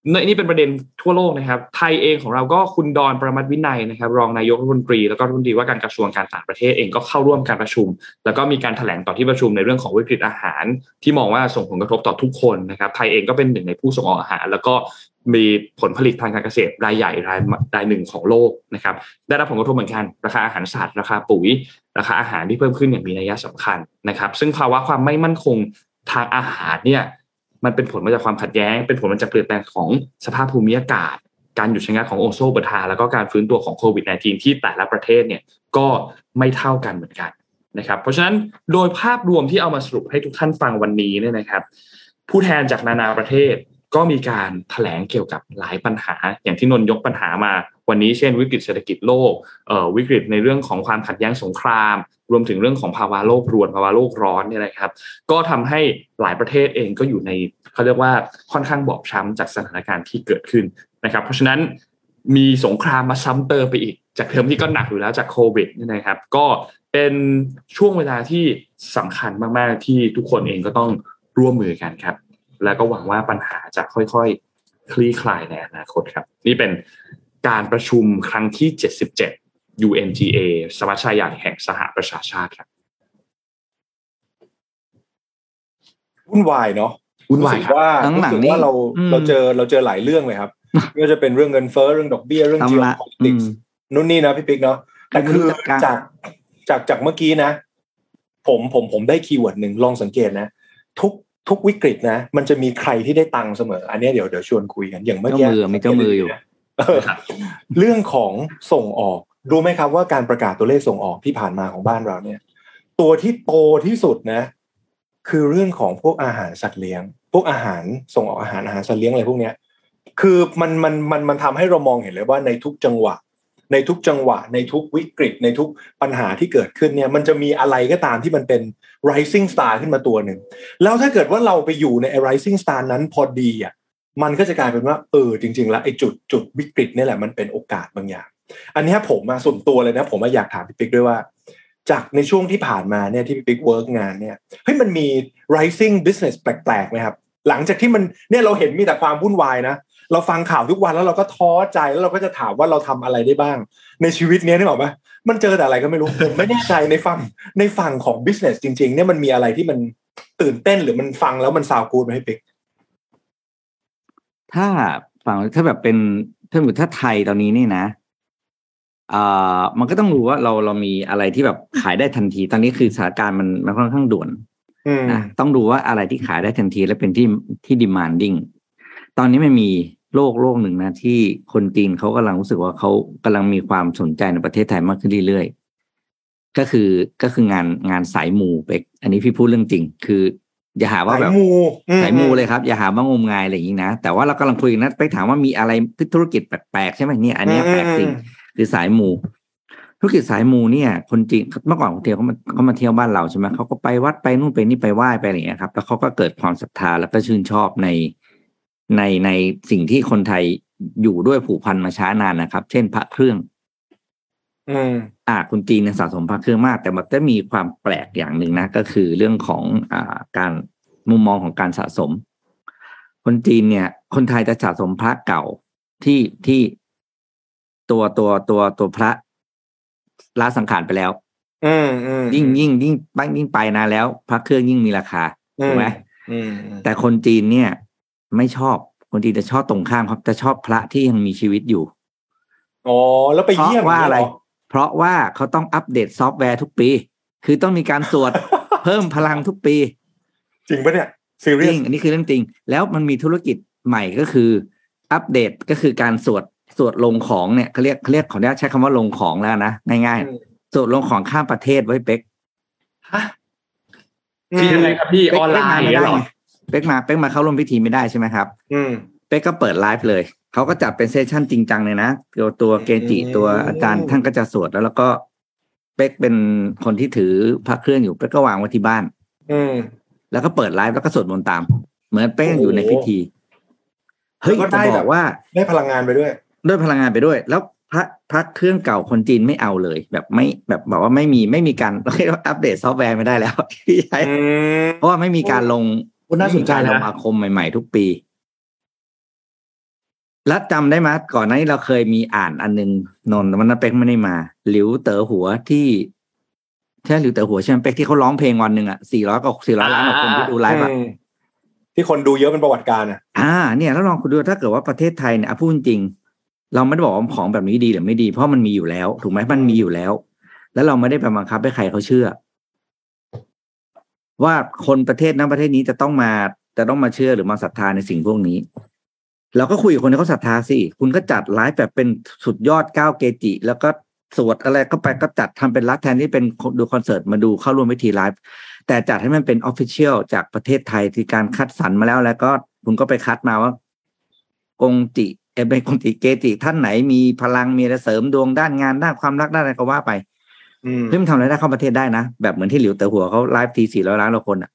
นี่เป็นประเด็นทั่วโลกนะครับไทยเองของเราก็คุณดอนประมัติวินัยนะครับรองนายกรัฐมนตรีแล้วก็รัฐมนตรีว่าการกระทรวงการต่างประเทศเองก็เข้าร่วมการประชุมแล้วก็มีการแถลงต่อที่ประชุมในเรื่องของวิกฤตอาหารที่มองว่าส่งผลกระทบต่อทุกคนนะครับไทยเองก็เป็นหนึ่งในผู้ส่งออกอาหารแล้วก็มีผลผลิตทางการเกษตรรายใหญ่รายหนึ่งของโลกนะครับได้รับผลกระทบเหมือนกันราคาอาหารสัตว์ราคาปุ๋ยราคาอาหารที่เพิ่มขึ้นอย่างมีนัยสำคัญนะครับซึ่งภาวะความไม่มั่นคงทางอาหารเนี่ยมันเป็นผลมาจากความขัดแย้งเป็นผลมาจากเปลี่ยนแปลงของสภาพภูมิอากาศการหยุดชะงักของโอโซนปะทะแล้วก็การฟื้นตัวของโควิด -19 ที่แต่ละประเทศเนี่ยก็ไม่เท่ากันเหมือนกันนะครับเพราะฉะนั้นโดยภาพรวมที่เอามาสรุปให้ทุกท่านฟังวันนี้เนี่ยนะครับผู้แทนจากนานาประเทศก็มีการแถลงเกี่ยวกับหลายปัญหาอย่างที่นนยกปัญหามาวันนี้เช่นวิกฤตเศรษฐกิจโลกวิกฤตในเรื่องของความขัดแย้งสงครามรวมถึงเรื่องของภาวะโลกรวนภาวะโลกร้อนเนี่ยนะครับก็ทำให้หลายประเทศเองก็อยู่ในเขาเรียกว่าค่อนข้างบอบช้ำจากสถานการณ์ที่เกิดขึ้นนะครับเพราะฉะนั้นมีสงครามมาซ้ำเติมไปอีกจากเทอมที่ก็หนักอยู่แล้วจากโควิดเนี่ยนะครับก็เป็นช่วงเวลาที่สำคัญมากๆที่ทุกคนเองก็ต้องร่วมมือกันครับแล้วก็หวังว่าปัญหาจะค่อยๆคลี่คลายในอนาคตครับนี่เป็นการประชุมครั้งที่77 UNGA สมัชชาใหญ่แห่งสหประชาชาติครับวุ่นวายเนาะวุ่นวายครับทั้งหลังนี้เราเจอหลายเรื่องเลยครับไม่ว่าจะเป็นเรื่องเงินเฟ้อเรื่องดอกเบี้ยเรื่อง geopolitics นู่นนี่นะพี่ปิ๊กเนาะ แต่คือจากเมื่อกี้นะผมได้คีย์เวิร์ดหนึ่งลองสังเกตนะทุกวิกฤตนะมันจะมีใครที่ได้ตังค์เสมออันนี้เดี๋ยวชวนคุยกันอย่างเมื่อกี้เจ้ามืออยู่เรื่องของส่งออกรู้ไหมครับว่าการประกาศตัวเลขส่งออกที่ผ่านมาของบ้านเราเนี่ยตัวที่โตที่สุดนะคือเรื่องของพวกอาหารสัตว์เลี้ยงพวกอาหารส่งออกอาหารสัตว์เลี้ยงอะไรพวกเนี้ยคือมันทำให้เรามองเห็นเลยว่าในทุกจังหวะในทุกวิกฤตในทุกปัญหาที่เกิดขึ้นเนี่ยมันจะมีอะไรก็ตามที่มันเป็น rising star ขึ้นมาตัวหนึ่งแล้วถ้าเกิดว่าเราไปอยู่ใน rising star นั้นพอดีอ่ะมันก็จะกลายเป็นว่าจริงๆแล้วไอ้จุดวิกฤตนี่แหละมันเป็นโอกาสบางอย่างอันนี้ผมมาส่วนตัวเลยนะผมอยากถามพี่ปิ๊กด้วยว่าจากในช่วงที่ผ่านมาเนี่ยที่พี่ปิ๊กเวิร์กงานเนี่ยเฮ้ยมันมี rising business แปลกๆไหมครับหลังจากที่มันเนี่ยเราเห็นมีแต่ความวุ่นวายนะเราฟังข่าวทุกวันแล้วเราก็ท้อใจแล้วเราก็จะถามว่าเราทำอะไรได้บ้างในชีวิตนี้นึกออกไหมมันเจอแต่อะไรก็ไม่รู้ ผมไม่แน่ใจในฝั่งของ business จริงๆเนี่ยมันมีอะไรที่มันตื่นเต้นหรือมันฟังแล้วมันซาวกูดไหมพี่ปิ๊กถ้าฟังถ้าแบบเป็นถ้าไทยตอนนี้นี่นะมันก็ต้องรู้ว่าเรามีอะไรที่แบบขายได้ทันทีตอนนี้คือสถานการณ์มันค่อนข้างด่วนนะต้องดูว่าอะไรที่ขายได้ทันทีและเป็นที่ demanding ตอนนี้มันมีโลกหนึ่งนะที่คนจีนเขากำลังรู้สึกว่าเขากำลังมีความสนใจในประเทศไทยมากขึ้นเรื่อยๆก็คืองานสายมูเป็กอันนี้พี่พูดเรื่องจริงคืออย่าหาว่าแบบสายมูเลยครับอย่าหาว่างมงายอะไรอย่างนี้นะแต่ว่าเรากำลังคุยนะไปถามว่ามีอะไรธุรกิจแปลกๆใช่ไหมเนี่ยอันนี้แปลกจริงคือสายมูธุรกิจสายมูเนี่ยคนจีนเมื่อก่อนคนเที่ยวเขามาเที่ยวบ้านเราใช่ไหมเขาก็ไปวัดไปนู่นไปนี่ไปไหว้ไปอะไรอย่างเงี้ยครับแล้วเขาก็เกิดความศรัทธาแล้วก็ชื่นชอบในสิ่งที่คนไทยอยู่ด้วยผูกพันมาช้านานนะครับเช่นพระเครื่องคนจีนเนี่ยสะสมพระเครื่องมากแต่มันจะมีความแปลกอย่างหนึ่งนะก็คือเรื่องของการมุมมองของการสะสมคนจีนเนี่ยคนไทยจะสะสมพระเก่าที่ตัวพระลาสังขารไปแล้วยิ่งไปนานแล้วพระเครื่องยิ่งมีราคาถูกไหมแต่คนจีนเนี่ยไม่ชอบคนจีนจะชอบตรงข้ามครับจะชอบพระที่ยังมีชีวิตอยู่อ๋อแล้วไปเยี่ยมว่าอะไรเพราะว่าเขาต้องอัปเดตซอฟต์แวร์ทุกปีคือต้องมีการสวด เพิ่มพลังทุกปีจริงปะเนี่ยซีเรียสจริงอันนี้คือเรื่องจริงแล้วมันมีธุรกิจใหม่ก็คืออัปเดตก็คือการสวดลงของเนี่ยเขาเรียกขออนุญาตใช้คำว่าลงของแล้วนะง่ายๆสวดลงของข้ามประเทศไว้เป็กฮะคือยังไงครับพี่ออนไลน์เหรอเป็กมาเข้าร่วมพิธีไม่ได้ใช่ไหมครับเป็กก็เปิดไลฟ์เลยเขาก็จัดเป็นเซสชั่นจริงจังเลยนะตัวเกจิตัวอาจารย์ท่านก็จะสวดแล้วก็เป็กเป็นคนที่ถือพระเครื่องอยู่เป็กก็วางไว้ที่บ้านแล้วก็เปิดไลฟ์แล้วก็สวดมนต์ตามเหมือนเป็กอยู่ในพิธีเฮ้ยก็ได้แบบว่าได้พลังงานไปด้วยแล้วพระเครื่องเก่าคนจีนไม่เอาเลยแบบไม่แบบบอกว่าไม่มีการอัปเดตซอฟต์แวร์ไม่ได้แล้วที่ใช้เพราะว่าไม่มีการลงน่าสนใจนะอาคมใหม่ๆทุกปีแล้วจำได้ไหมก่อนหน้านี้เราเคยมีอ่านอันนึงนนท์แต่มันเป็กไม่ได้มาหลิวเต๋อหัวที่ใช่หลิวเต๋อหัวใช่ไหมเป็กที่เขาร้องเพลงวันนึงอ่ะ400 ล้านกว่าคนที่ดูไลฟ์ที่คนดูเยอะเป็นประวัติการอ่ะเนี่ยแล้วลองคุณดูถ้าเกิดว่าประเทศไทยเนี่ยพูดจริงเราไม่ได้บอกว่าของแบบนี้ดีหรือไม่ดีเพราะมันมีอยู่แล้วถูกไหมมันมีอยู่แล้วแล้วเราไม่ได้ไปบังคับให้ใครเขาเชื่อว่าคนประเทศนั้นประเทศนี้จะต้องมาเชื่อหรือมาศรัทธาในสิ่งพวกนี้เราก็คุยกับคนที่เขาศรัทธาสิคุณก็จัดไลฟ์แบบเป็นสุดยอดก้าวเกจิแล้วก็สวดอะไรเข้าไปก็จัดทำเป็นไลฟ์แทนที่เป็นดูคอนเสิร์ตมาดูเข้าร่วมพิธีไลฟ์แต่จัดให้มันเป็นออฟฟิเชียลจากประเทศไทยที่การคัดสรรมาแล้วก็คุณก็ไปคัดมาว่ากงจิเป็นคนติเกติท่านไหนมีพลังมีอะไรเสริมดวงด้านงานด้านความรักด้านอะไรก็ว่าไปเพิ่มทำอะไรได้เข้าประเทศได้นะแบบเหมือนที่หลิวเต๋อหัวเขาไลฟ์ที400 ล้านคนอ่ะ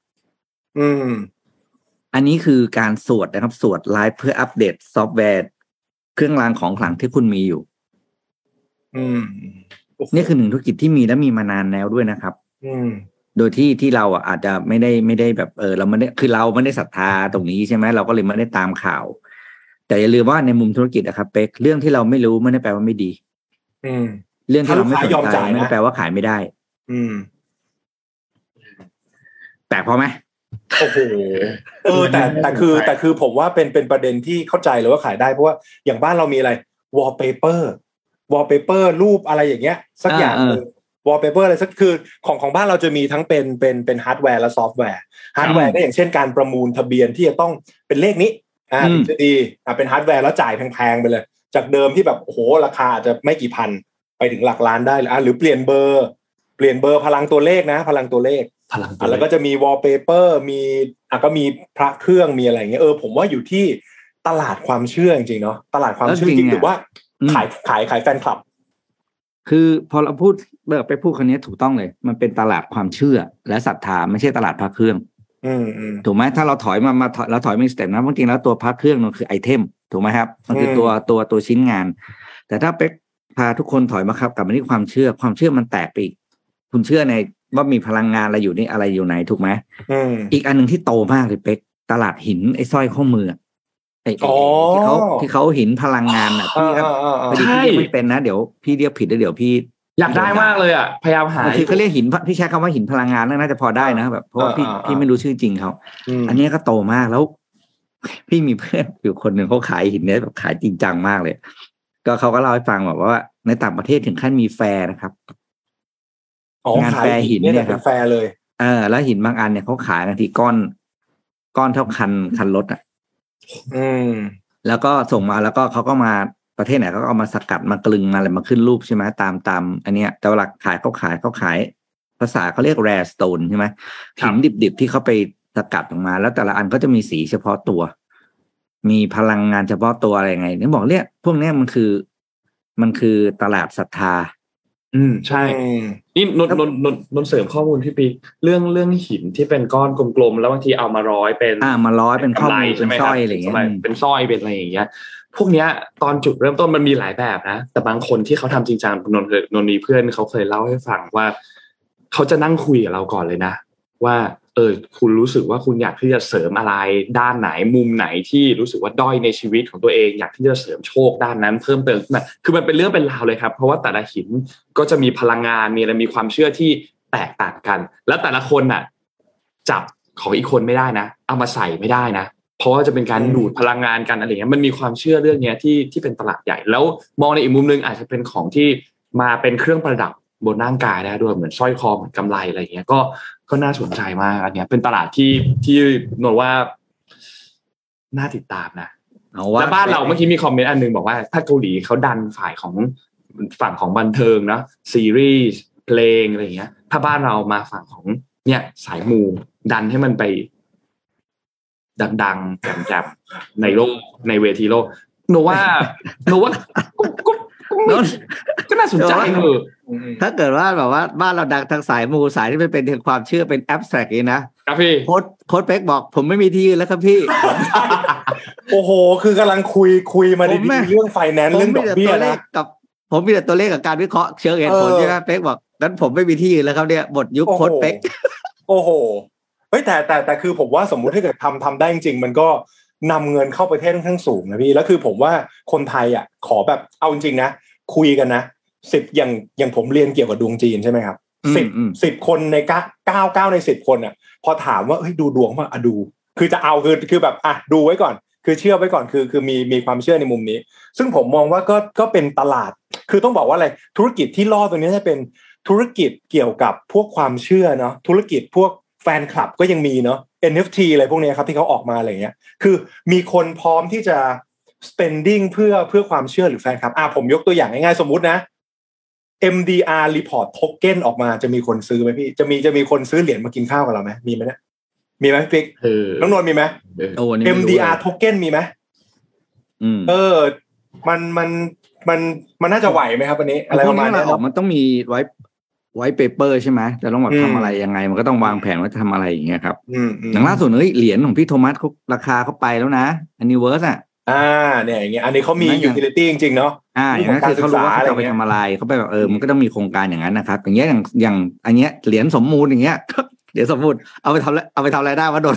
อันนี้คือการสวดนะครับสวดไลฟ์เพื่ออัปเดตซอฟต์แวร์เครื่องรางของขลังที่คุณมีอยู่นี่คือหนึ่งธุรกิจที่มีและมีมานานแล้วด้วยนะครับโดยที่เราอาจจะไม่ได้แบบเราไม่ได้คือเราไม่ได้ศรัทธาตรงนี้ใช่ไหมเราก็เลยไม่ได้ตามข่าวแต่อย่าลืมว่าในมุมธุรกิจนะครับเป็กเรื่องที่เราไม่รู้ไม่ได้แปลว่าไม่ดีเรื่องที่เราไม่สนใจไม่ได้แปลว่าขายไม่ได้แปลกพอไหมโอ้โหแต่คือผมว่าเป็นประเด็นที่เข้าใจเลยว่าขายได้เพราะว่าอย่างบ้านเรามีอะไรวอลเปเปอร์ wallpaper รูปอะไรอย่างเงี้ยสักอย่างนึงwallpaper อะไรสักคือของบ้านเราจะมีทั้งเป็นฮาร์ดแวร์และซอฟต์แวร์ฮาร์ดแวร์ก็อย่างเช่นการประมูลทะเบียนที่จะต้องเป็นเลขนี้ถึงจะดีเป็นฮาร์ดแวร์แล้วจ่ายแพงๆไปเลยจากเดิมที่แบบโอ้โหราคาอาจจะไม่กี่พันไปถึงหลักล้านได้หรือเปลี่ยนเบอร์พลังตัวเลขนะพลังตัวเลขแล้วก็จะมีwallpaperมีก็มีพระเครื่องมีอะไรอย่างเงี้ยผมว่าอยู่ที่ตลาดความเชื่อจริงๆเนาะตลาดความเชื่อจริงหรือว่าขายแฟนคลับคือพอเราพูดไปพูดคำนี้ถูกต้องเลยมันเป็นตลาดความเชื่อและศรัทธาไม่ใช่ตลาดพระเครื่องถูกไหมถ้าเราถอยมาเราถอยมาสเต็ปนะจริงแล้วตัวพระเครื่องมันคือไอเทมถูกไหมครับมันคือตัวชิ้นงานแต่ถ้าไปพาทุกคนถอยมาครับกลับมาที่ความเชื่อมันแตกไปอีกคุณเชื่อในว่ามีพลังงานอะไรอยู่นี่อะไรอยู่ไหนถูกไหมอีกอันหนึ่งที่โตมากเลยเป๊กตลาดหินไอ้สร้อยข้อมือที่เขาหินพลังงานอ่ะพี่ครับใช่ไม่เป็นนะเดี๋ยวพี่เรียกผิดแล้วเดี๋ยวพี่อยากได้มากเลยอ่ะพยายามหาคือเขาเรียกหินพี่ใช้คำว่าหินพลังงานน่าจะพอได้นะแบบเพราะว่าพี่ไม่รู้ชื่อจริงเขาอันนี้ก็โตมากแล้วพี่มีเพื่อนอยู่คนหนึ่งเขาขายหินเนี้ยแบบขายจริงจังมากเลยก็เขาก็เล่าให้ฟังแบบว่าในต่างประเทศถึงขั้นมีแฟร์นะครับงานแฟร์หินเนี่ยครับแฟร์เลยแล้วหินบางอันเนี่ยเขาขายกันที่ก้อนเท่าคันรถอ่ะแล้วก็ส่งมาแล้วก็เขาก็มาประเทศไหนเขาก็เอามาสกัดมากลึงมาอะไรมาขึ้นรูปใช่ไหมตามอันเนี้ยแต่หลักขายเขาขายภาษาเขาเรียก rare stone ใช่ไหมหินดิบๆที่เขาไปสกัดออกมาแล้วแต่ละอันก็จะมีสีเฉพาะตัวมีพลังงานเฉพาะตัวอะไรไงนี่บอกเนี่ยพวกเนี้ยมันคือตลาดศรัทธาใช่นี่นนเสริมข้อมูลพี่ปีเรื่องหินที่เป็นก้อนกลมๆแล้วบางทีเอามาร้อยเป็นข้อมือเป็นสร้อยอะไรอย่างเงี้ยเป็นสร้อยเป็นอะไรอย่างเงี้ยพวกเนี้ยตอนจุดเริ่มต้นมันมีหลายแบบนะแต่บางคนที่เขาทำจริงจังนนมีเพื่อนเขาเคยเล่าให้ฟังว่าเขาจะนั่งคุยกับเราก่อนเลยนะว่าคุณรู้สึกว่าคุณอยากที่จะเสริมอะไรด้านไหนมุมไหนที่รู้สึกว่าด้อยในชีวิตของตัวเองอยากที่จะเสริมโชคด้านนั้นเพิ่มเติมขึ้นมาคือมันเป็นเรื่องเป็นราวเลยครับเพราะว่าแต่ละหินก็จะมีพลังงานมีความเชื่อที่แตกต่างกันแล้วแต่ละคนน่ะจับของอีกคนไม่ได้นะเอามาใส่ไม่ได้นะเพราะว่าจะเป็นการดูดพลังงานกันอะไรเงี้ยมันมีความเชื่อเรื่องเนี้ยที่เป็นตลาดใหญ่แล้วมองในอีกมุมนึงอาจจะเป็นของที่มาเป็นเครื่องประดับบนร่างกายได้ด้วยเหมือนสร้อยคอเหมือนกำไลอะไรเงี้ยก็น่าสนใจมากอันเนี้ยเป็นตลาดที่นนว่าน่าติดตามนะและบ้านเราเมื่อกี้มีคอมเมนต์อันนึงบอกว่าถ้าเกาหลีเขาดันฝ่ายของฝั่งของบันเทิงเนาะซีรีส์เพลงอะไรเงี้ยถ้าบ้านเรามาฝั่งของเนี่ยสายมูดันให้มันไปดังๆแจ่มๆในโลกในเวทีโลกนนว่าก็น่าสนใจถ้าเกิดว่าแบบว่าบ้านเราดังทางสายมูสายที่เป็นความเชื่อเป็นแอบสแตรกนี่นะครับพี่โค้ดเป็กบอกผมไม่มีที่แล้วครับพี่โอ้โหคือกำลังคุยมาดีเรื่องไฟแนนซ์เรื่องดอกเบี้ยนะกับผมมีแต่ตัวเลขกับการวิเคราะห์เชิงเหตุผลใช่ไหมเป็กบอกนั้นผมไม่มีที่แล้วครับเนี่ยหมดยุคโค้ดเป็กโอ้โหเฮ้ยแต่คือผมว่าสมมุติถ้าเกิดทำได้จริงมันก็นำเงินเข้าประเทศทั้งสูงนะพี่แล้วคือผมว่าคนไทยอ่ะขอแบบเอาจริงนะคุยกันนะ10อย่างผมเรียนเกี่ยวกับดวงจีนใช่ไหมครับ10คนใน9ใน10คนอ่ะพอถามว่าเฮ้ยดูดวงป่ะอ่ะดูคือจะเอาคือแบบอ่ะดูไว้ก่อนคือเชื่อไว้ก่อนคือมีความเชื่อในมุมนี้ซึ่งผมมองว่าก็เป็นตลาดคือต้องบอกว่าอะไรธุรกิจที่ล่อตัวนี้จะเป็นธุรกิจเกี่ยวกับพวกความเชื่อเนาะธุรกิจพวกแฟนคลับก็ยังมีเนาะ NFT อะไรพวกนี้ครับที่เขาออกมาอะไรเงี้ยคือมีคนพร้อมที่จะ spending เพื่อความเชื่อหรือแฟนคลับผมยกตัวอย่างง่ายๆสมมุตินะMDR report token ออกมาจะมีคนซื้อไหมพี่จะมีคนซื้อเหรียญมากินข้าวกับเราไหมมีไหมเนี่ยมีไหมพี่ปิ๊กน้องนนท์มีไหม MDR token มีไหมมันน่าจะไหวไหมครับวันนี้อะไรประมาณนี้มันต้องมีไว้เปเปอร์ใช่ไหมแต่ต้องแบบทำอะไรยังไงมันก็ต้องวางแผนว่าจะทำอะไรอย่างเงี้ยครับอย่างล่าสุดนี่เหรียญของพี่โทมัสเขาราคาเขาไปแล้วนะอันนี้เวิร์สอ่ะเนี่ยอย่างเงี้ยอันนี้เขามี utility จริงๆเนาะอย่างนั้นคือเขารู้ว่าเขาไปทำอะไรเขาไปแบบมันก็ต้องมีโครงการอย่างนั้นนะครับอย่างเงี้ยอย่างอันเนี้ยเหรียญสมมูลอย่างเงี้ยเหรียญสมมูลเอาไปทำอะไรได้วะโดน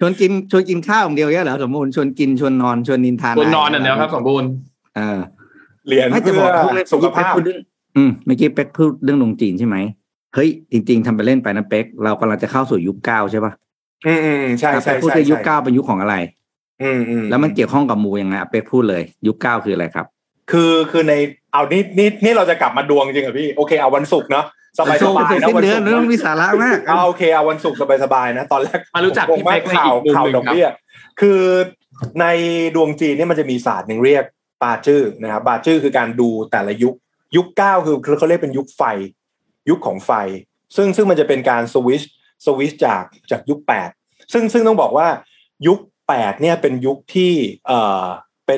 ชวนกินข้าวอย่างเดียวเงี้ยเหรอสมมูลชวนกินชวนนอนชวนนินทานชวนนอนนั่นแหละครับสมมูลเหรียญเพื่อสุขภาพเมื่อกี้เป็กพูดเรื่องลงจีนใช่ไหมเฮ้ยจริงๆทำไปเล่นไปนะเป็กเรากำลังจะเข้าสู่ยุค 9ใช่ป่ะใช่พูดถึงยุค 9เป็นยุคของอะไร แล้วมันเกี่ยวข้องกับมูยังไงเป๊กพูดเลยยุค9คืออะไรครับคือในเอานี่เราจะกลับมาดวงจริงเหรอพี่โอเคเอาวันศุกร์เนาะสบายๆนะวันศุกร์เรื่องมีสาระมากโอเคเอาวันศุกร์สบายๆนะตอนแรกมารู้จักพี่เป๊กในอีกมุมนึงครับคือในดวงจีนนี่มันจะมีศาสตร์นึงเรียกบาจื้อนะครับบาจื้อคือการดูแต่ละยุค9คือเค้าเรียกเป็นยุคไฟยุคของไฟซึ่งมันจะเป็นการสวิชจากยุค8ซึ่งต้องบอกว่ายุค8เนี่ยเป็นยุคที่เ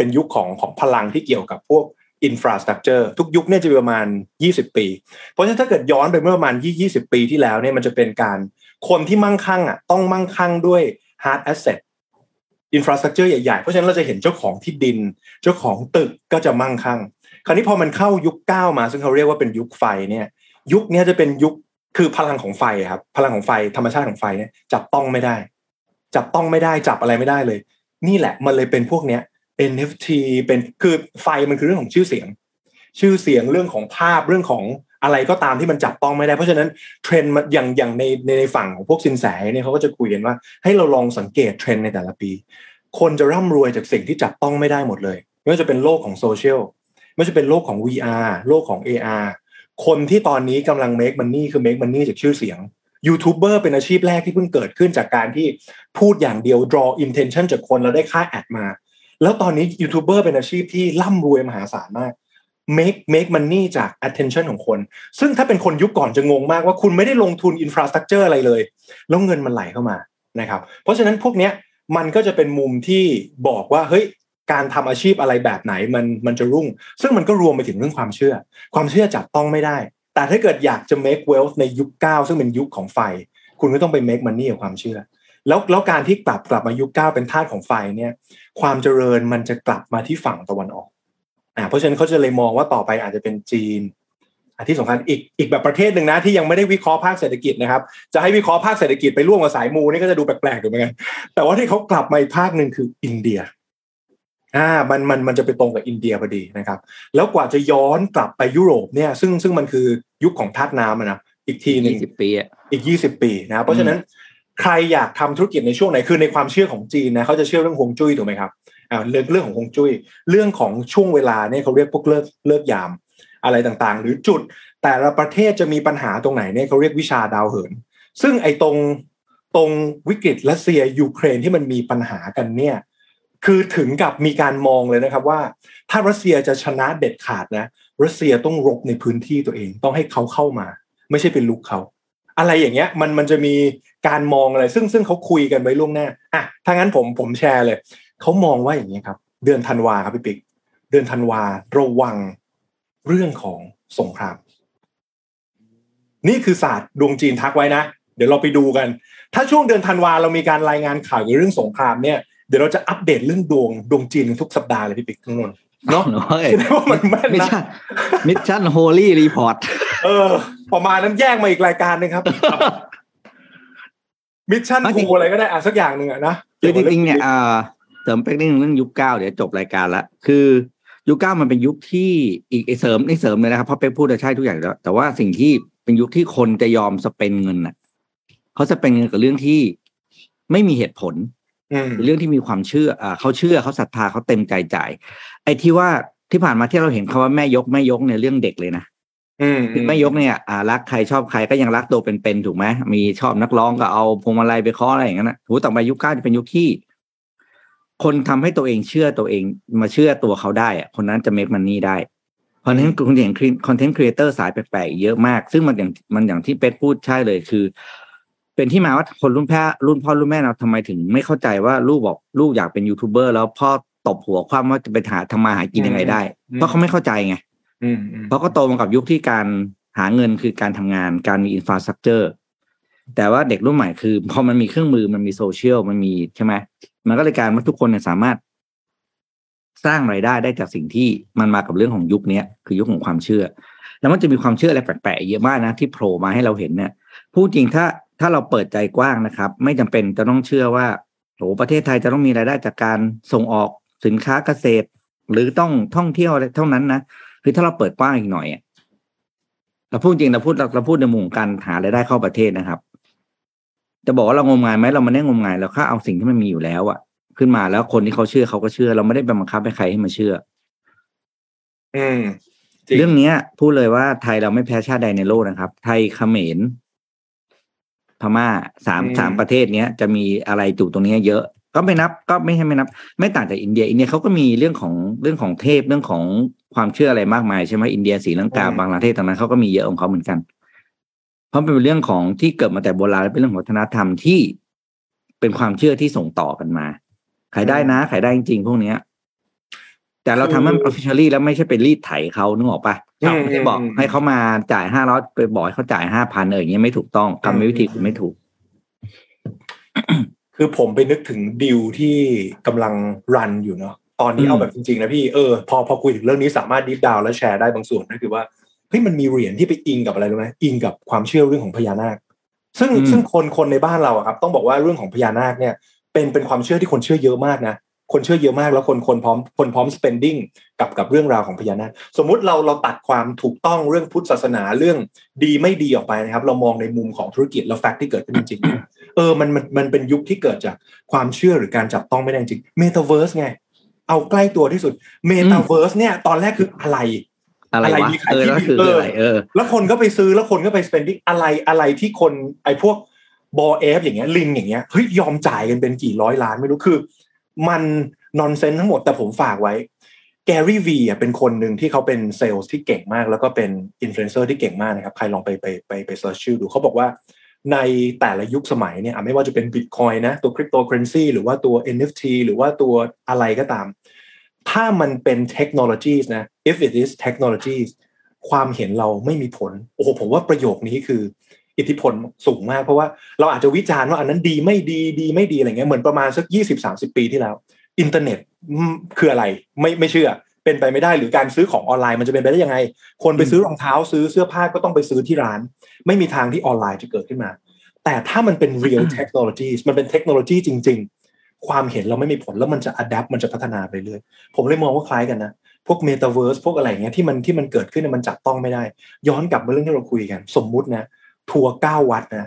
ป็นยุคของพลังที่เกี่ยวกับพวกอินฟราสตรัคเจอร์ทุกยุคเนี่ยจะประมาณ20ปีเพราะฉะนั้นถ้าเกิดย้อนไปเมื่อประมาณ20ปีที่แล้วเนี่ยมันจะเป็นการคนที่มั่งคั่งอ่ะต้องมั่งคั่งด้วยฮาร์ดแอสเซทอินฟราสตรัคเจอร์ใหญ่ๆเพราะฉะนั้นเราจะเห็นเจ้าของที่ดินเจ้าของตึกก็จะมั่งคั่งคราวนี้พอมันเข้ายุค9มาซึ่งเขาเรียกว่าเป็นยุคไฟเนี่ยยุคนี้จะเป็นยุคคือพลังของไฟครับพลังของไฟธรรมชาติของไฟเนี่ยจับต้องไม่ได้จับอะไรไม่ได้เลยนี่แหละมันเลยเป็นพวกเนี้ย NFT เป็นคือไฟมันคือเรื่องของชื่อเสียงเรื่องของภาพเรื่องของอะไรก็ตามที่มันจับต้องไม่ได้เพราะฉะนั้นเทรนด์อย่างในฝั่งของพวกสินแสเนี่ยเขาก็จะคุยกันว่าให้เราลองสังเกตเทรนด์ในแต่ละปีคนจะร่ำรวยจากสิ่งที่จับต้องไม่ได้หมดเลยไม่ว่าจะเป็นโลกของโซเชียลไม่ว่าจะเป็นโลกของ VR โลกของ AR คนที่ตอนนี้กำลัง make money คือ make money จากชื่อเสียงยูทูบเบอร์เป็นอาชีพแรกที่เพิ่งเกิดขึ้นจากการที่พูดอย่างเดียว draw intention จากคนแล้วได้ค่าแอดมาแล้วตอนนี้ยูทูบเบอร์เป็นอาชีพที่ร่ำรวยมหาศาลมากmake money จาก attention ของคนซึ่งถ้าเป็นคนยุคก่อนจะงงมากว่าคุณไม่ได้ลงทุน infrastructure อะไรเลยแล้วเงินมันไหลเข้ามานะครับเพราะฉะนั้นพวกเนี้ยมันก็จะเป็นมุมที่บอกว่าเฮ้ยการทำอาชีพอะไรแบบไหนมันจะรุ่งซึ่งมันก็รวมไปถึงเรื่องความเชื่อจับต้องไม่ได้แต่ถ้าเกิดอยากจะ make wealth ในยุค9ซึ่งเป็นยุคของไฟคุณก็ต้องไป make money กับความเชื่อแล้วการที่กลับมายุค9เป็นธาตุของไฟเนี่ยความเจริญมันจะกลับมาที่ฝั่งตะวันออกเพราะฉะนั้นเขาจะเลยมองว่าต่อไปอาจจะเป็นจีนที่สำคัญอีกแบบประเทศหนึ่งนะที่ยังไม่ได้วิเคราะห์ภาคเศรษฐกิจนะครับจะให้วิเคราะห์ภาคเศรษฐกิจไปร่วมกับสายมูนี่ก็จะดูแปลกๆถูกไหมครับแต่ว่าที่เขากลับมาอีกภาคหนึ่งคืออินเดียมันจะไปตรงกับอินเดียพอดีนะครับแล้วกว่าจะย้อนกลับไปยุโรปเนี่ยซึ่งมันคือยุคของธาตุน้ำนะอีกทีนึงอีก 20 ปีนะเพราะฉะนั้นใครอยากทำธุรกิจในช่วงไหนคือในความเชื่อของจีนนะเขาจะเชื่อเรื่องฮวงจุ้ยถูกไหมครับเรื่องของฮวงจุ้ยเรื่องของช่วงเวลาเนี่ยเขาเรียกพวกเลิกยามอะไรต่างๆหรือจุดแต่ละประเทศจะมีปัญหาตรงไหนเนี่ยเขาเรียกวิชาดาวเหินซึ่งไอ้ตรงวิกฤตรัสเซียยูเครนที่มันมีปัญหากันเนี่ยคือถึงกับมีการมองเลยนะครับว่าถ้ารัสเซียจะชนะเด็ดขาดนะรัสเซียต้องรบในพื้นที่ตัวเองต้องให้เขาเข้ามาไม่ใช่เป็นลุกเขาอะไรอย่างเงี้ยมันจะมีการมองอะไรซึ่งเขาคุยกันไว้ล่วงหน้าอ่ะถ้างั้นผมแชร์เลยเขามองว่าอย่างนี้ครับเดือนธันวาครับพี่ปิ๊กเดือนธันวาระวังเรื่องของสงครามนี่คือศาสตร์ดวงจีนทักไว้นะเดี๋ยวเราไปดูกันถ้าช่วงเดือนธันวาเรามีการรายงานข่าวเรื่องสงครามเนี่ยเดี๋ยวเราจะอัปเดตเรื่องดวงจีนทุกสัปดาห์เลยพี่ปิ๊กทั้งนั้นเนาะคิดว่ามันแม่นนะมิชชั่นโฮลี่รีพอร์ตประมาณนั้นแยกมาอีกรายการนึงครับมิชชั่นกูอะไรก็ได้อ่ะสักอย่างนึงอ่ะนะจริงๆเนี่ยเสริมไปนิดนึงเรื่องยุค9เดี๋ยวจบรายการละคือยุค9มันเป็นยุคที่อีกเสริมเลยนะครับเพราะเป๊กพูดใช่ทุกอย่างแล้วแต่ว่าสิ่งที่เป็นยุคที่คนจะยอมสเปนเงินน่ะเขาสเปนเงินกับเรื่องที่ไม่มีเหตุผลเรื่องที่มีความเชื่อเขาเชื่อเขาศรัทธาเขาเต็มใจจ่ายไอ้ที่ว่าที่ผ่านมาที่เราเห็นคำว่าแม่ยกเนี่ยเรื่องเด็กเลยนะคือแม่ยกเนี่ยรักใครชอบใครก็ยังรักตัวเป็นๆถูกไหมมีชอบนักร้องก็เอาพวงมาลัยไปคล้องอะไรอย่างนั้นนะต่อไปยุค9จะเป็นยุคที่คนทำให้ตัวเองเชื่อตัวเองมาเชื่อตัวเขาได้อะคนนั้นจะเมคมันนี่ได้เพราะฉะนั้นคุณเห็นคอนเทนต์ครีเอเตอร์สายแปลกๆเยอะมากซึ่งมันอย่างที่เป๊กพูดใช่เลยคือเป็นที่มาว่าคนรุ่นพ่อรุ่นแม่เราทำไมถึงไม่เข้าใจว่าลูกบอกลูกอยากเป็นยูทูบเบอร์แล้วพ่อตบหัวคว่ำว่าจะไปหาทำมาหากินยังไงได้เพราะเขาไม่เข้าใจไงเพราะก็โตมากับยุคที่การหาเงินคือการทำงานการมีอินฟราสตรัคเจอร์แต่ว่าเด็กรุ่นใหม่คือพอมันมีเครื่องมือมันมีโซเชียลมันมีใช่ไหมมันก็เลยการว่าทุกคนเนี่ยสามารถสร้างรายได้ได้จากสิ่งที่มันมากับเรื่องของยุคนี้คือยุคของความเชื่อแล้วมันจะมีความเชื่ออะไรแปลกๆเยอะมากนะที่โผล่มาให้เราเห็นเนี่ยพูดจริงถ้าเราเปิดใจกว้างนะครับไม่จำเป็นจะต้องเชื่อว่าโหประเทศไทยจะต้องมีรายได้จากการส่งออกสินค้าเกษตรหรือต้องท่องเที่ยวอะไรเท่านั้นนะคือถ้าเราเปิดกว้างอีกหน่อยเราพูดจริงเราพูดในมุมการหารายได้เข้าประเทศนะครับจะบอกว่าเรางมงายไหมเราไม่ได้งมงายเราแค่เอาสิ่งที่มันมีอยู่แล้วอะ ขึ้นมาแล้วคนที่เขาเชื่อเขาก็เชื่อเราไม่ได้บังคับให้ใครให้มาเชื่อเรื่องนี้พูดเลยว่าไทยเราไม่แพ้ชาติใดในโลกนะครับไทยเขมรพม่าสามประเทศนี้จะมีอะไรอยู่ตรงนี้เยอะก็ไม่นับก็ไม่ให้ไม่นับไม่ต่างจากอินเดียเขาก็มีเรื่องของเทพเรื่องของความเชื่ออะไรมากมายใช่ไหมอินเดียศรีลังกาบางประเทศต่างๆเขาก็มีเยอะของเขาเหมือนกันเพราะเป็นเรื่องของที่เกิดมาแต่โบราณและเป็นเรื่องของวัฒนธรรมที่เป็นความเชื่อที่ส่งต่อกันมาขายได้นะขายได้จริงๆพวกนี้แต่เราทำมัน officially แล้วไม่ใช่ไปรีดไถเขานึกออกปะเราไม่ได้บอกให้เขามาจ่าย500ไปบอกให้เขาจ่าย 5,000 อย่างเงี้ยไม่ถูกต้องกรรมวิธีคุณไม่ถูก คือผมไปนึกถึงดีลที่กำลังรันอยู่เนาะตอนนี้เอาแบบจริงๆนะพี่พอคุยถึงเรื่องนี้สามารถดิฟดาวน์แล้วแชร์ได้บางส่วนก็คือว่าเฮ้ยมันมีเหรียญที่ไปอิงกับอะไรรู้ไหมอิงกับความเชื่อเรื่องของพญานาคซึ่งคนในบ้านเราครับต้องบอกว่าเรื่องของพญานาคเนี่ยเป็นความเชื่อที่คนเชื่อเยอะมากนะคนเชื่อเยอะมากแล้วคนพร้อม spending กับเรื่องราวของพญานาคสมมุติเราตัดความถูกต้องเรื่องพุทธศาสนาเรื่องดีไม่ดีออกไปนะครับเรามองในมุมของธุรกิจแล้วแฟกต์ที่เกิดขึ้นจริง มันเป็นยุคที่เกิดจากความเชื่อหรือการจับต้องไม่ได้จริงเมตาเวิร์สไงเอาใกล้ตัวที่สุดเมตาเวิร์สเนี่ยตอนแรกคืออะไรมีขายที่ดินแล้วคนก็ไปซื้อแล้วคนก็ไป spending อะไรที่คนไอ้พวกบอเอฟอย่างเงี้ยลิงอย่างเงี้ยเฮ้ยยอมจ่ายกันเป็นกี่ร้อยล้านไม่รู้คือมันนอนเซนทั้งหมดแต่ผมฝากไว้แกรี่วีอ่ะเป็นคนหนึ่งที่เขาเป็นเซลส์ที่เก่งมากแล้วก็เป็นอินฟลูเอนเซอร์ที่เก่งมากนะครับใครลองไปเสิร์ชชื่อดูเขาบอกว่าในแต่ละยุคสมัยเนี่ยไม่ว่าจะเป็น Bitcoin นะตัว Cryptocurrency หรือว่าตัว NFT หรือว่าตัวอะไรก็ตามถ้ามันเป็น technologies นะ if it is technologies ความเห็นเราไม่มีผลโอ้โหผมว่าประโยคนี้คืออิทธิพลสูงมากเพราะว่าเราอาจจะวิจารณ์ว่าอันนั้นดีไม่ดีอะไรเงี้ยเหมือนประมาณสัก 20-30 ปีที่แล้วอินเทอร์เน็ตคืออะไรไม่เชื่อเป็นไปไม่ได้หรือการซื้อของออนไลน์มันจะเป็นไปได้ยังไงคนไปซื้อรองเท้าซื้อเสื้อผ้าก็ต้องไปซื้อที่ร้านไม่มีทางที่ออนไลน์จะเกิดขึ้นมาแต่ถ้ามันเป็น real technology มันเป็นเทคโนโลยีจริงๆความเห็นเราไม่มีผลแล้วมันจะ adapt มันจะพัฒนาไปเรื่อยผมเลยมองว่าคล้ายกันนะพวก metaverse พวกอะไรเงี้ยที่มันเกิดขึ้นมันจับต้องไม่ได้ย้อนกลับมาเรื่องที่เราคุยกันสมมุตินะทัวร์9วัดนะ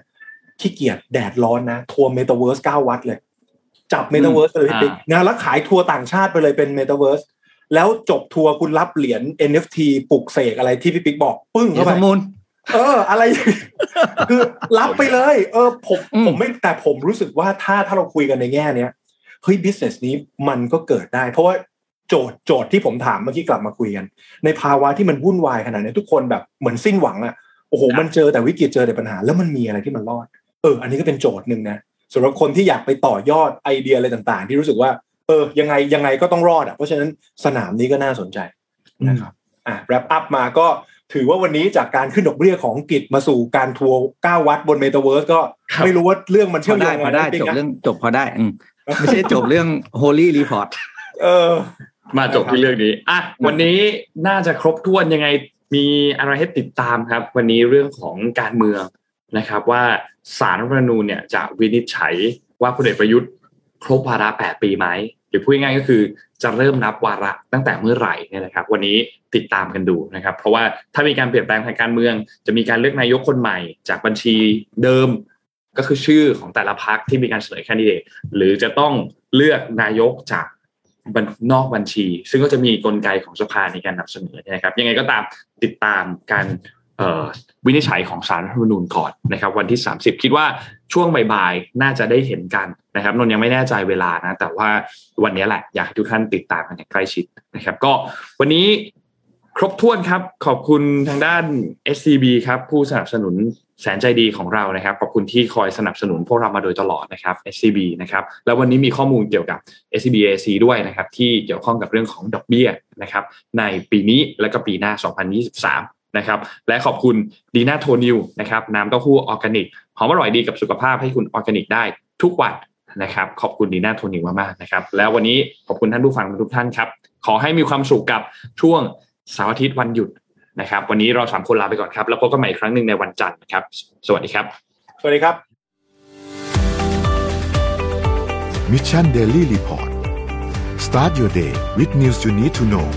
ขี้เกียจแดดร้อนนะทัวร์เมตาเวิร์ส9วัดเลยจับเมตาเวิร์สเลยพี่นะแล้วขายทัวร์ต่างชาติไปเลยเป็นเมตาเวิร์สแล้วจบทัวร์คุณรับเหรียญ NFT ปลุกเสกอะไรที่พี่ปิ๊กบอกปึ้งเข้าไปอะไร คือรับไปเลยผมไม่แต่ผมรู้สึกว่าถ้าเราคุยกันในแง่เนี้ยเฮ้ย business นี้มันก็เกิดได้เพราะว่าโจทย์ที่ผมถามเมื่อกี้กลับมาคุยกันในภาวะที่มันวุ่นวายขนาดนี้ทุกคนแบบเหมือนสิ้นหวังอะโอ้โหมันเจอแต่วิกฤตเจอแต่ปัญหาแล้วมันมีอะไรที่มันรอดอันนี้ก็เป็นโจทย์หนึ่งนะสำหรับคนที่อยากไปต่อยอดไอเดียอะไรต่างๆที่รู้สึกว่ายังไงก็ต้องรอดเพราะฉะนั้นสนามนี้ก็น่าสนใจนะครับแรปอัพมาก็ถือว่าวันนี้จากการขึ้นดอกเบี้ยของอังกฤษมาสู่การทัวร์9วัดบนเมตาเวิร์สก็ไม่รู้ว่าเรื่องมันเชื่อมโยงกันได้จบเรื่องจบพอได้ไม่ใช่จบเรื่อง Holy Report มาจบที่เรื่องนี้อ่ะวันนี้น่าจะครบถ้วนยังไงมีอะไรให้ติดตามครับวันนี้เรื่องของการเมืองนะครับว่าศาลรัฐธรรมนูญเนี่ยจะวินิจฉัยว่าพลเอกประยุทธ์ครบวาระ8 ปีไหมหรือพูดง่ายๆก็คือจะเริ่มนับวาระตั้งแต่เมื่อไหร่เนี่ยนะครับวันนี้ติดตามกันดูนะครับเพราะว่าถ้ามีการเปลี่ยนแปลงทางการเมืองจะมีการเลือกนายกคนใหม่จากบัญชีเดิมก็คือชื่อของแต่ละพรรคที่มีการเสนอแคนดิเดตหรือจะต้องเลือกนายกจากนอกบัญชีซึ่งก็จะมีกลไกของสภาในการนำเสนอนะครับยังไงก็ตามติดตามการวินิจฉัยของศาลรัฐธรรมนูญก่อนนะครับวันที่30คิดว่าช่วงบ่ายๆน่าจะได้เห็นกันนะครับนนยังไม่แน่ใจเวลานะแต่ว่าวันนี้แหละอยากให้ทุกท่านติดตามกันอย่างใกล้ชิดนะครับก็วันนี้ครบถ้วนครับขอบคุณทางด้าน SCB ครับผู้สนับสนุนแสนใจดีของเรานะครับขอบคุณที่คอยสนับสนุนพวกเรามาโดยตลอดนะครับ SCB นะครับแล้ววันนี้มีข้อมูลเกี่ยวกับ SCBAC ด้วยนะครับที่เกี่ยวข้องกับเรื่องของดอกเบี้ยนะครับในปีนี้และก็ปีหน้า2023นะครับและขอบคุณดีน่าโทนิวนะครับน้ำเต้าหู้ออร์แกนิกหอมอร่อยดีกับสุขภาพให้คุณออร์แกนิกได้ทุกวันนะครับขอบคุณดีน่าโทนิวมากๆนะครับแล้ววันนี้ขอบคุณท่านผู้ฟังทุกท่านครับขอให้มีความสุขกับช่วงเสาร์อาทิตย์วันหยุดนะครับวันนี้เรา3 คนลาไปก่อนครับแล้วพบกันใหม่อีกครั้งหนึ่งในวันจันทร์นะครับสวัสดีครับสวัสดีครับ Mission Daily Report Start your day with news you need to know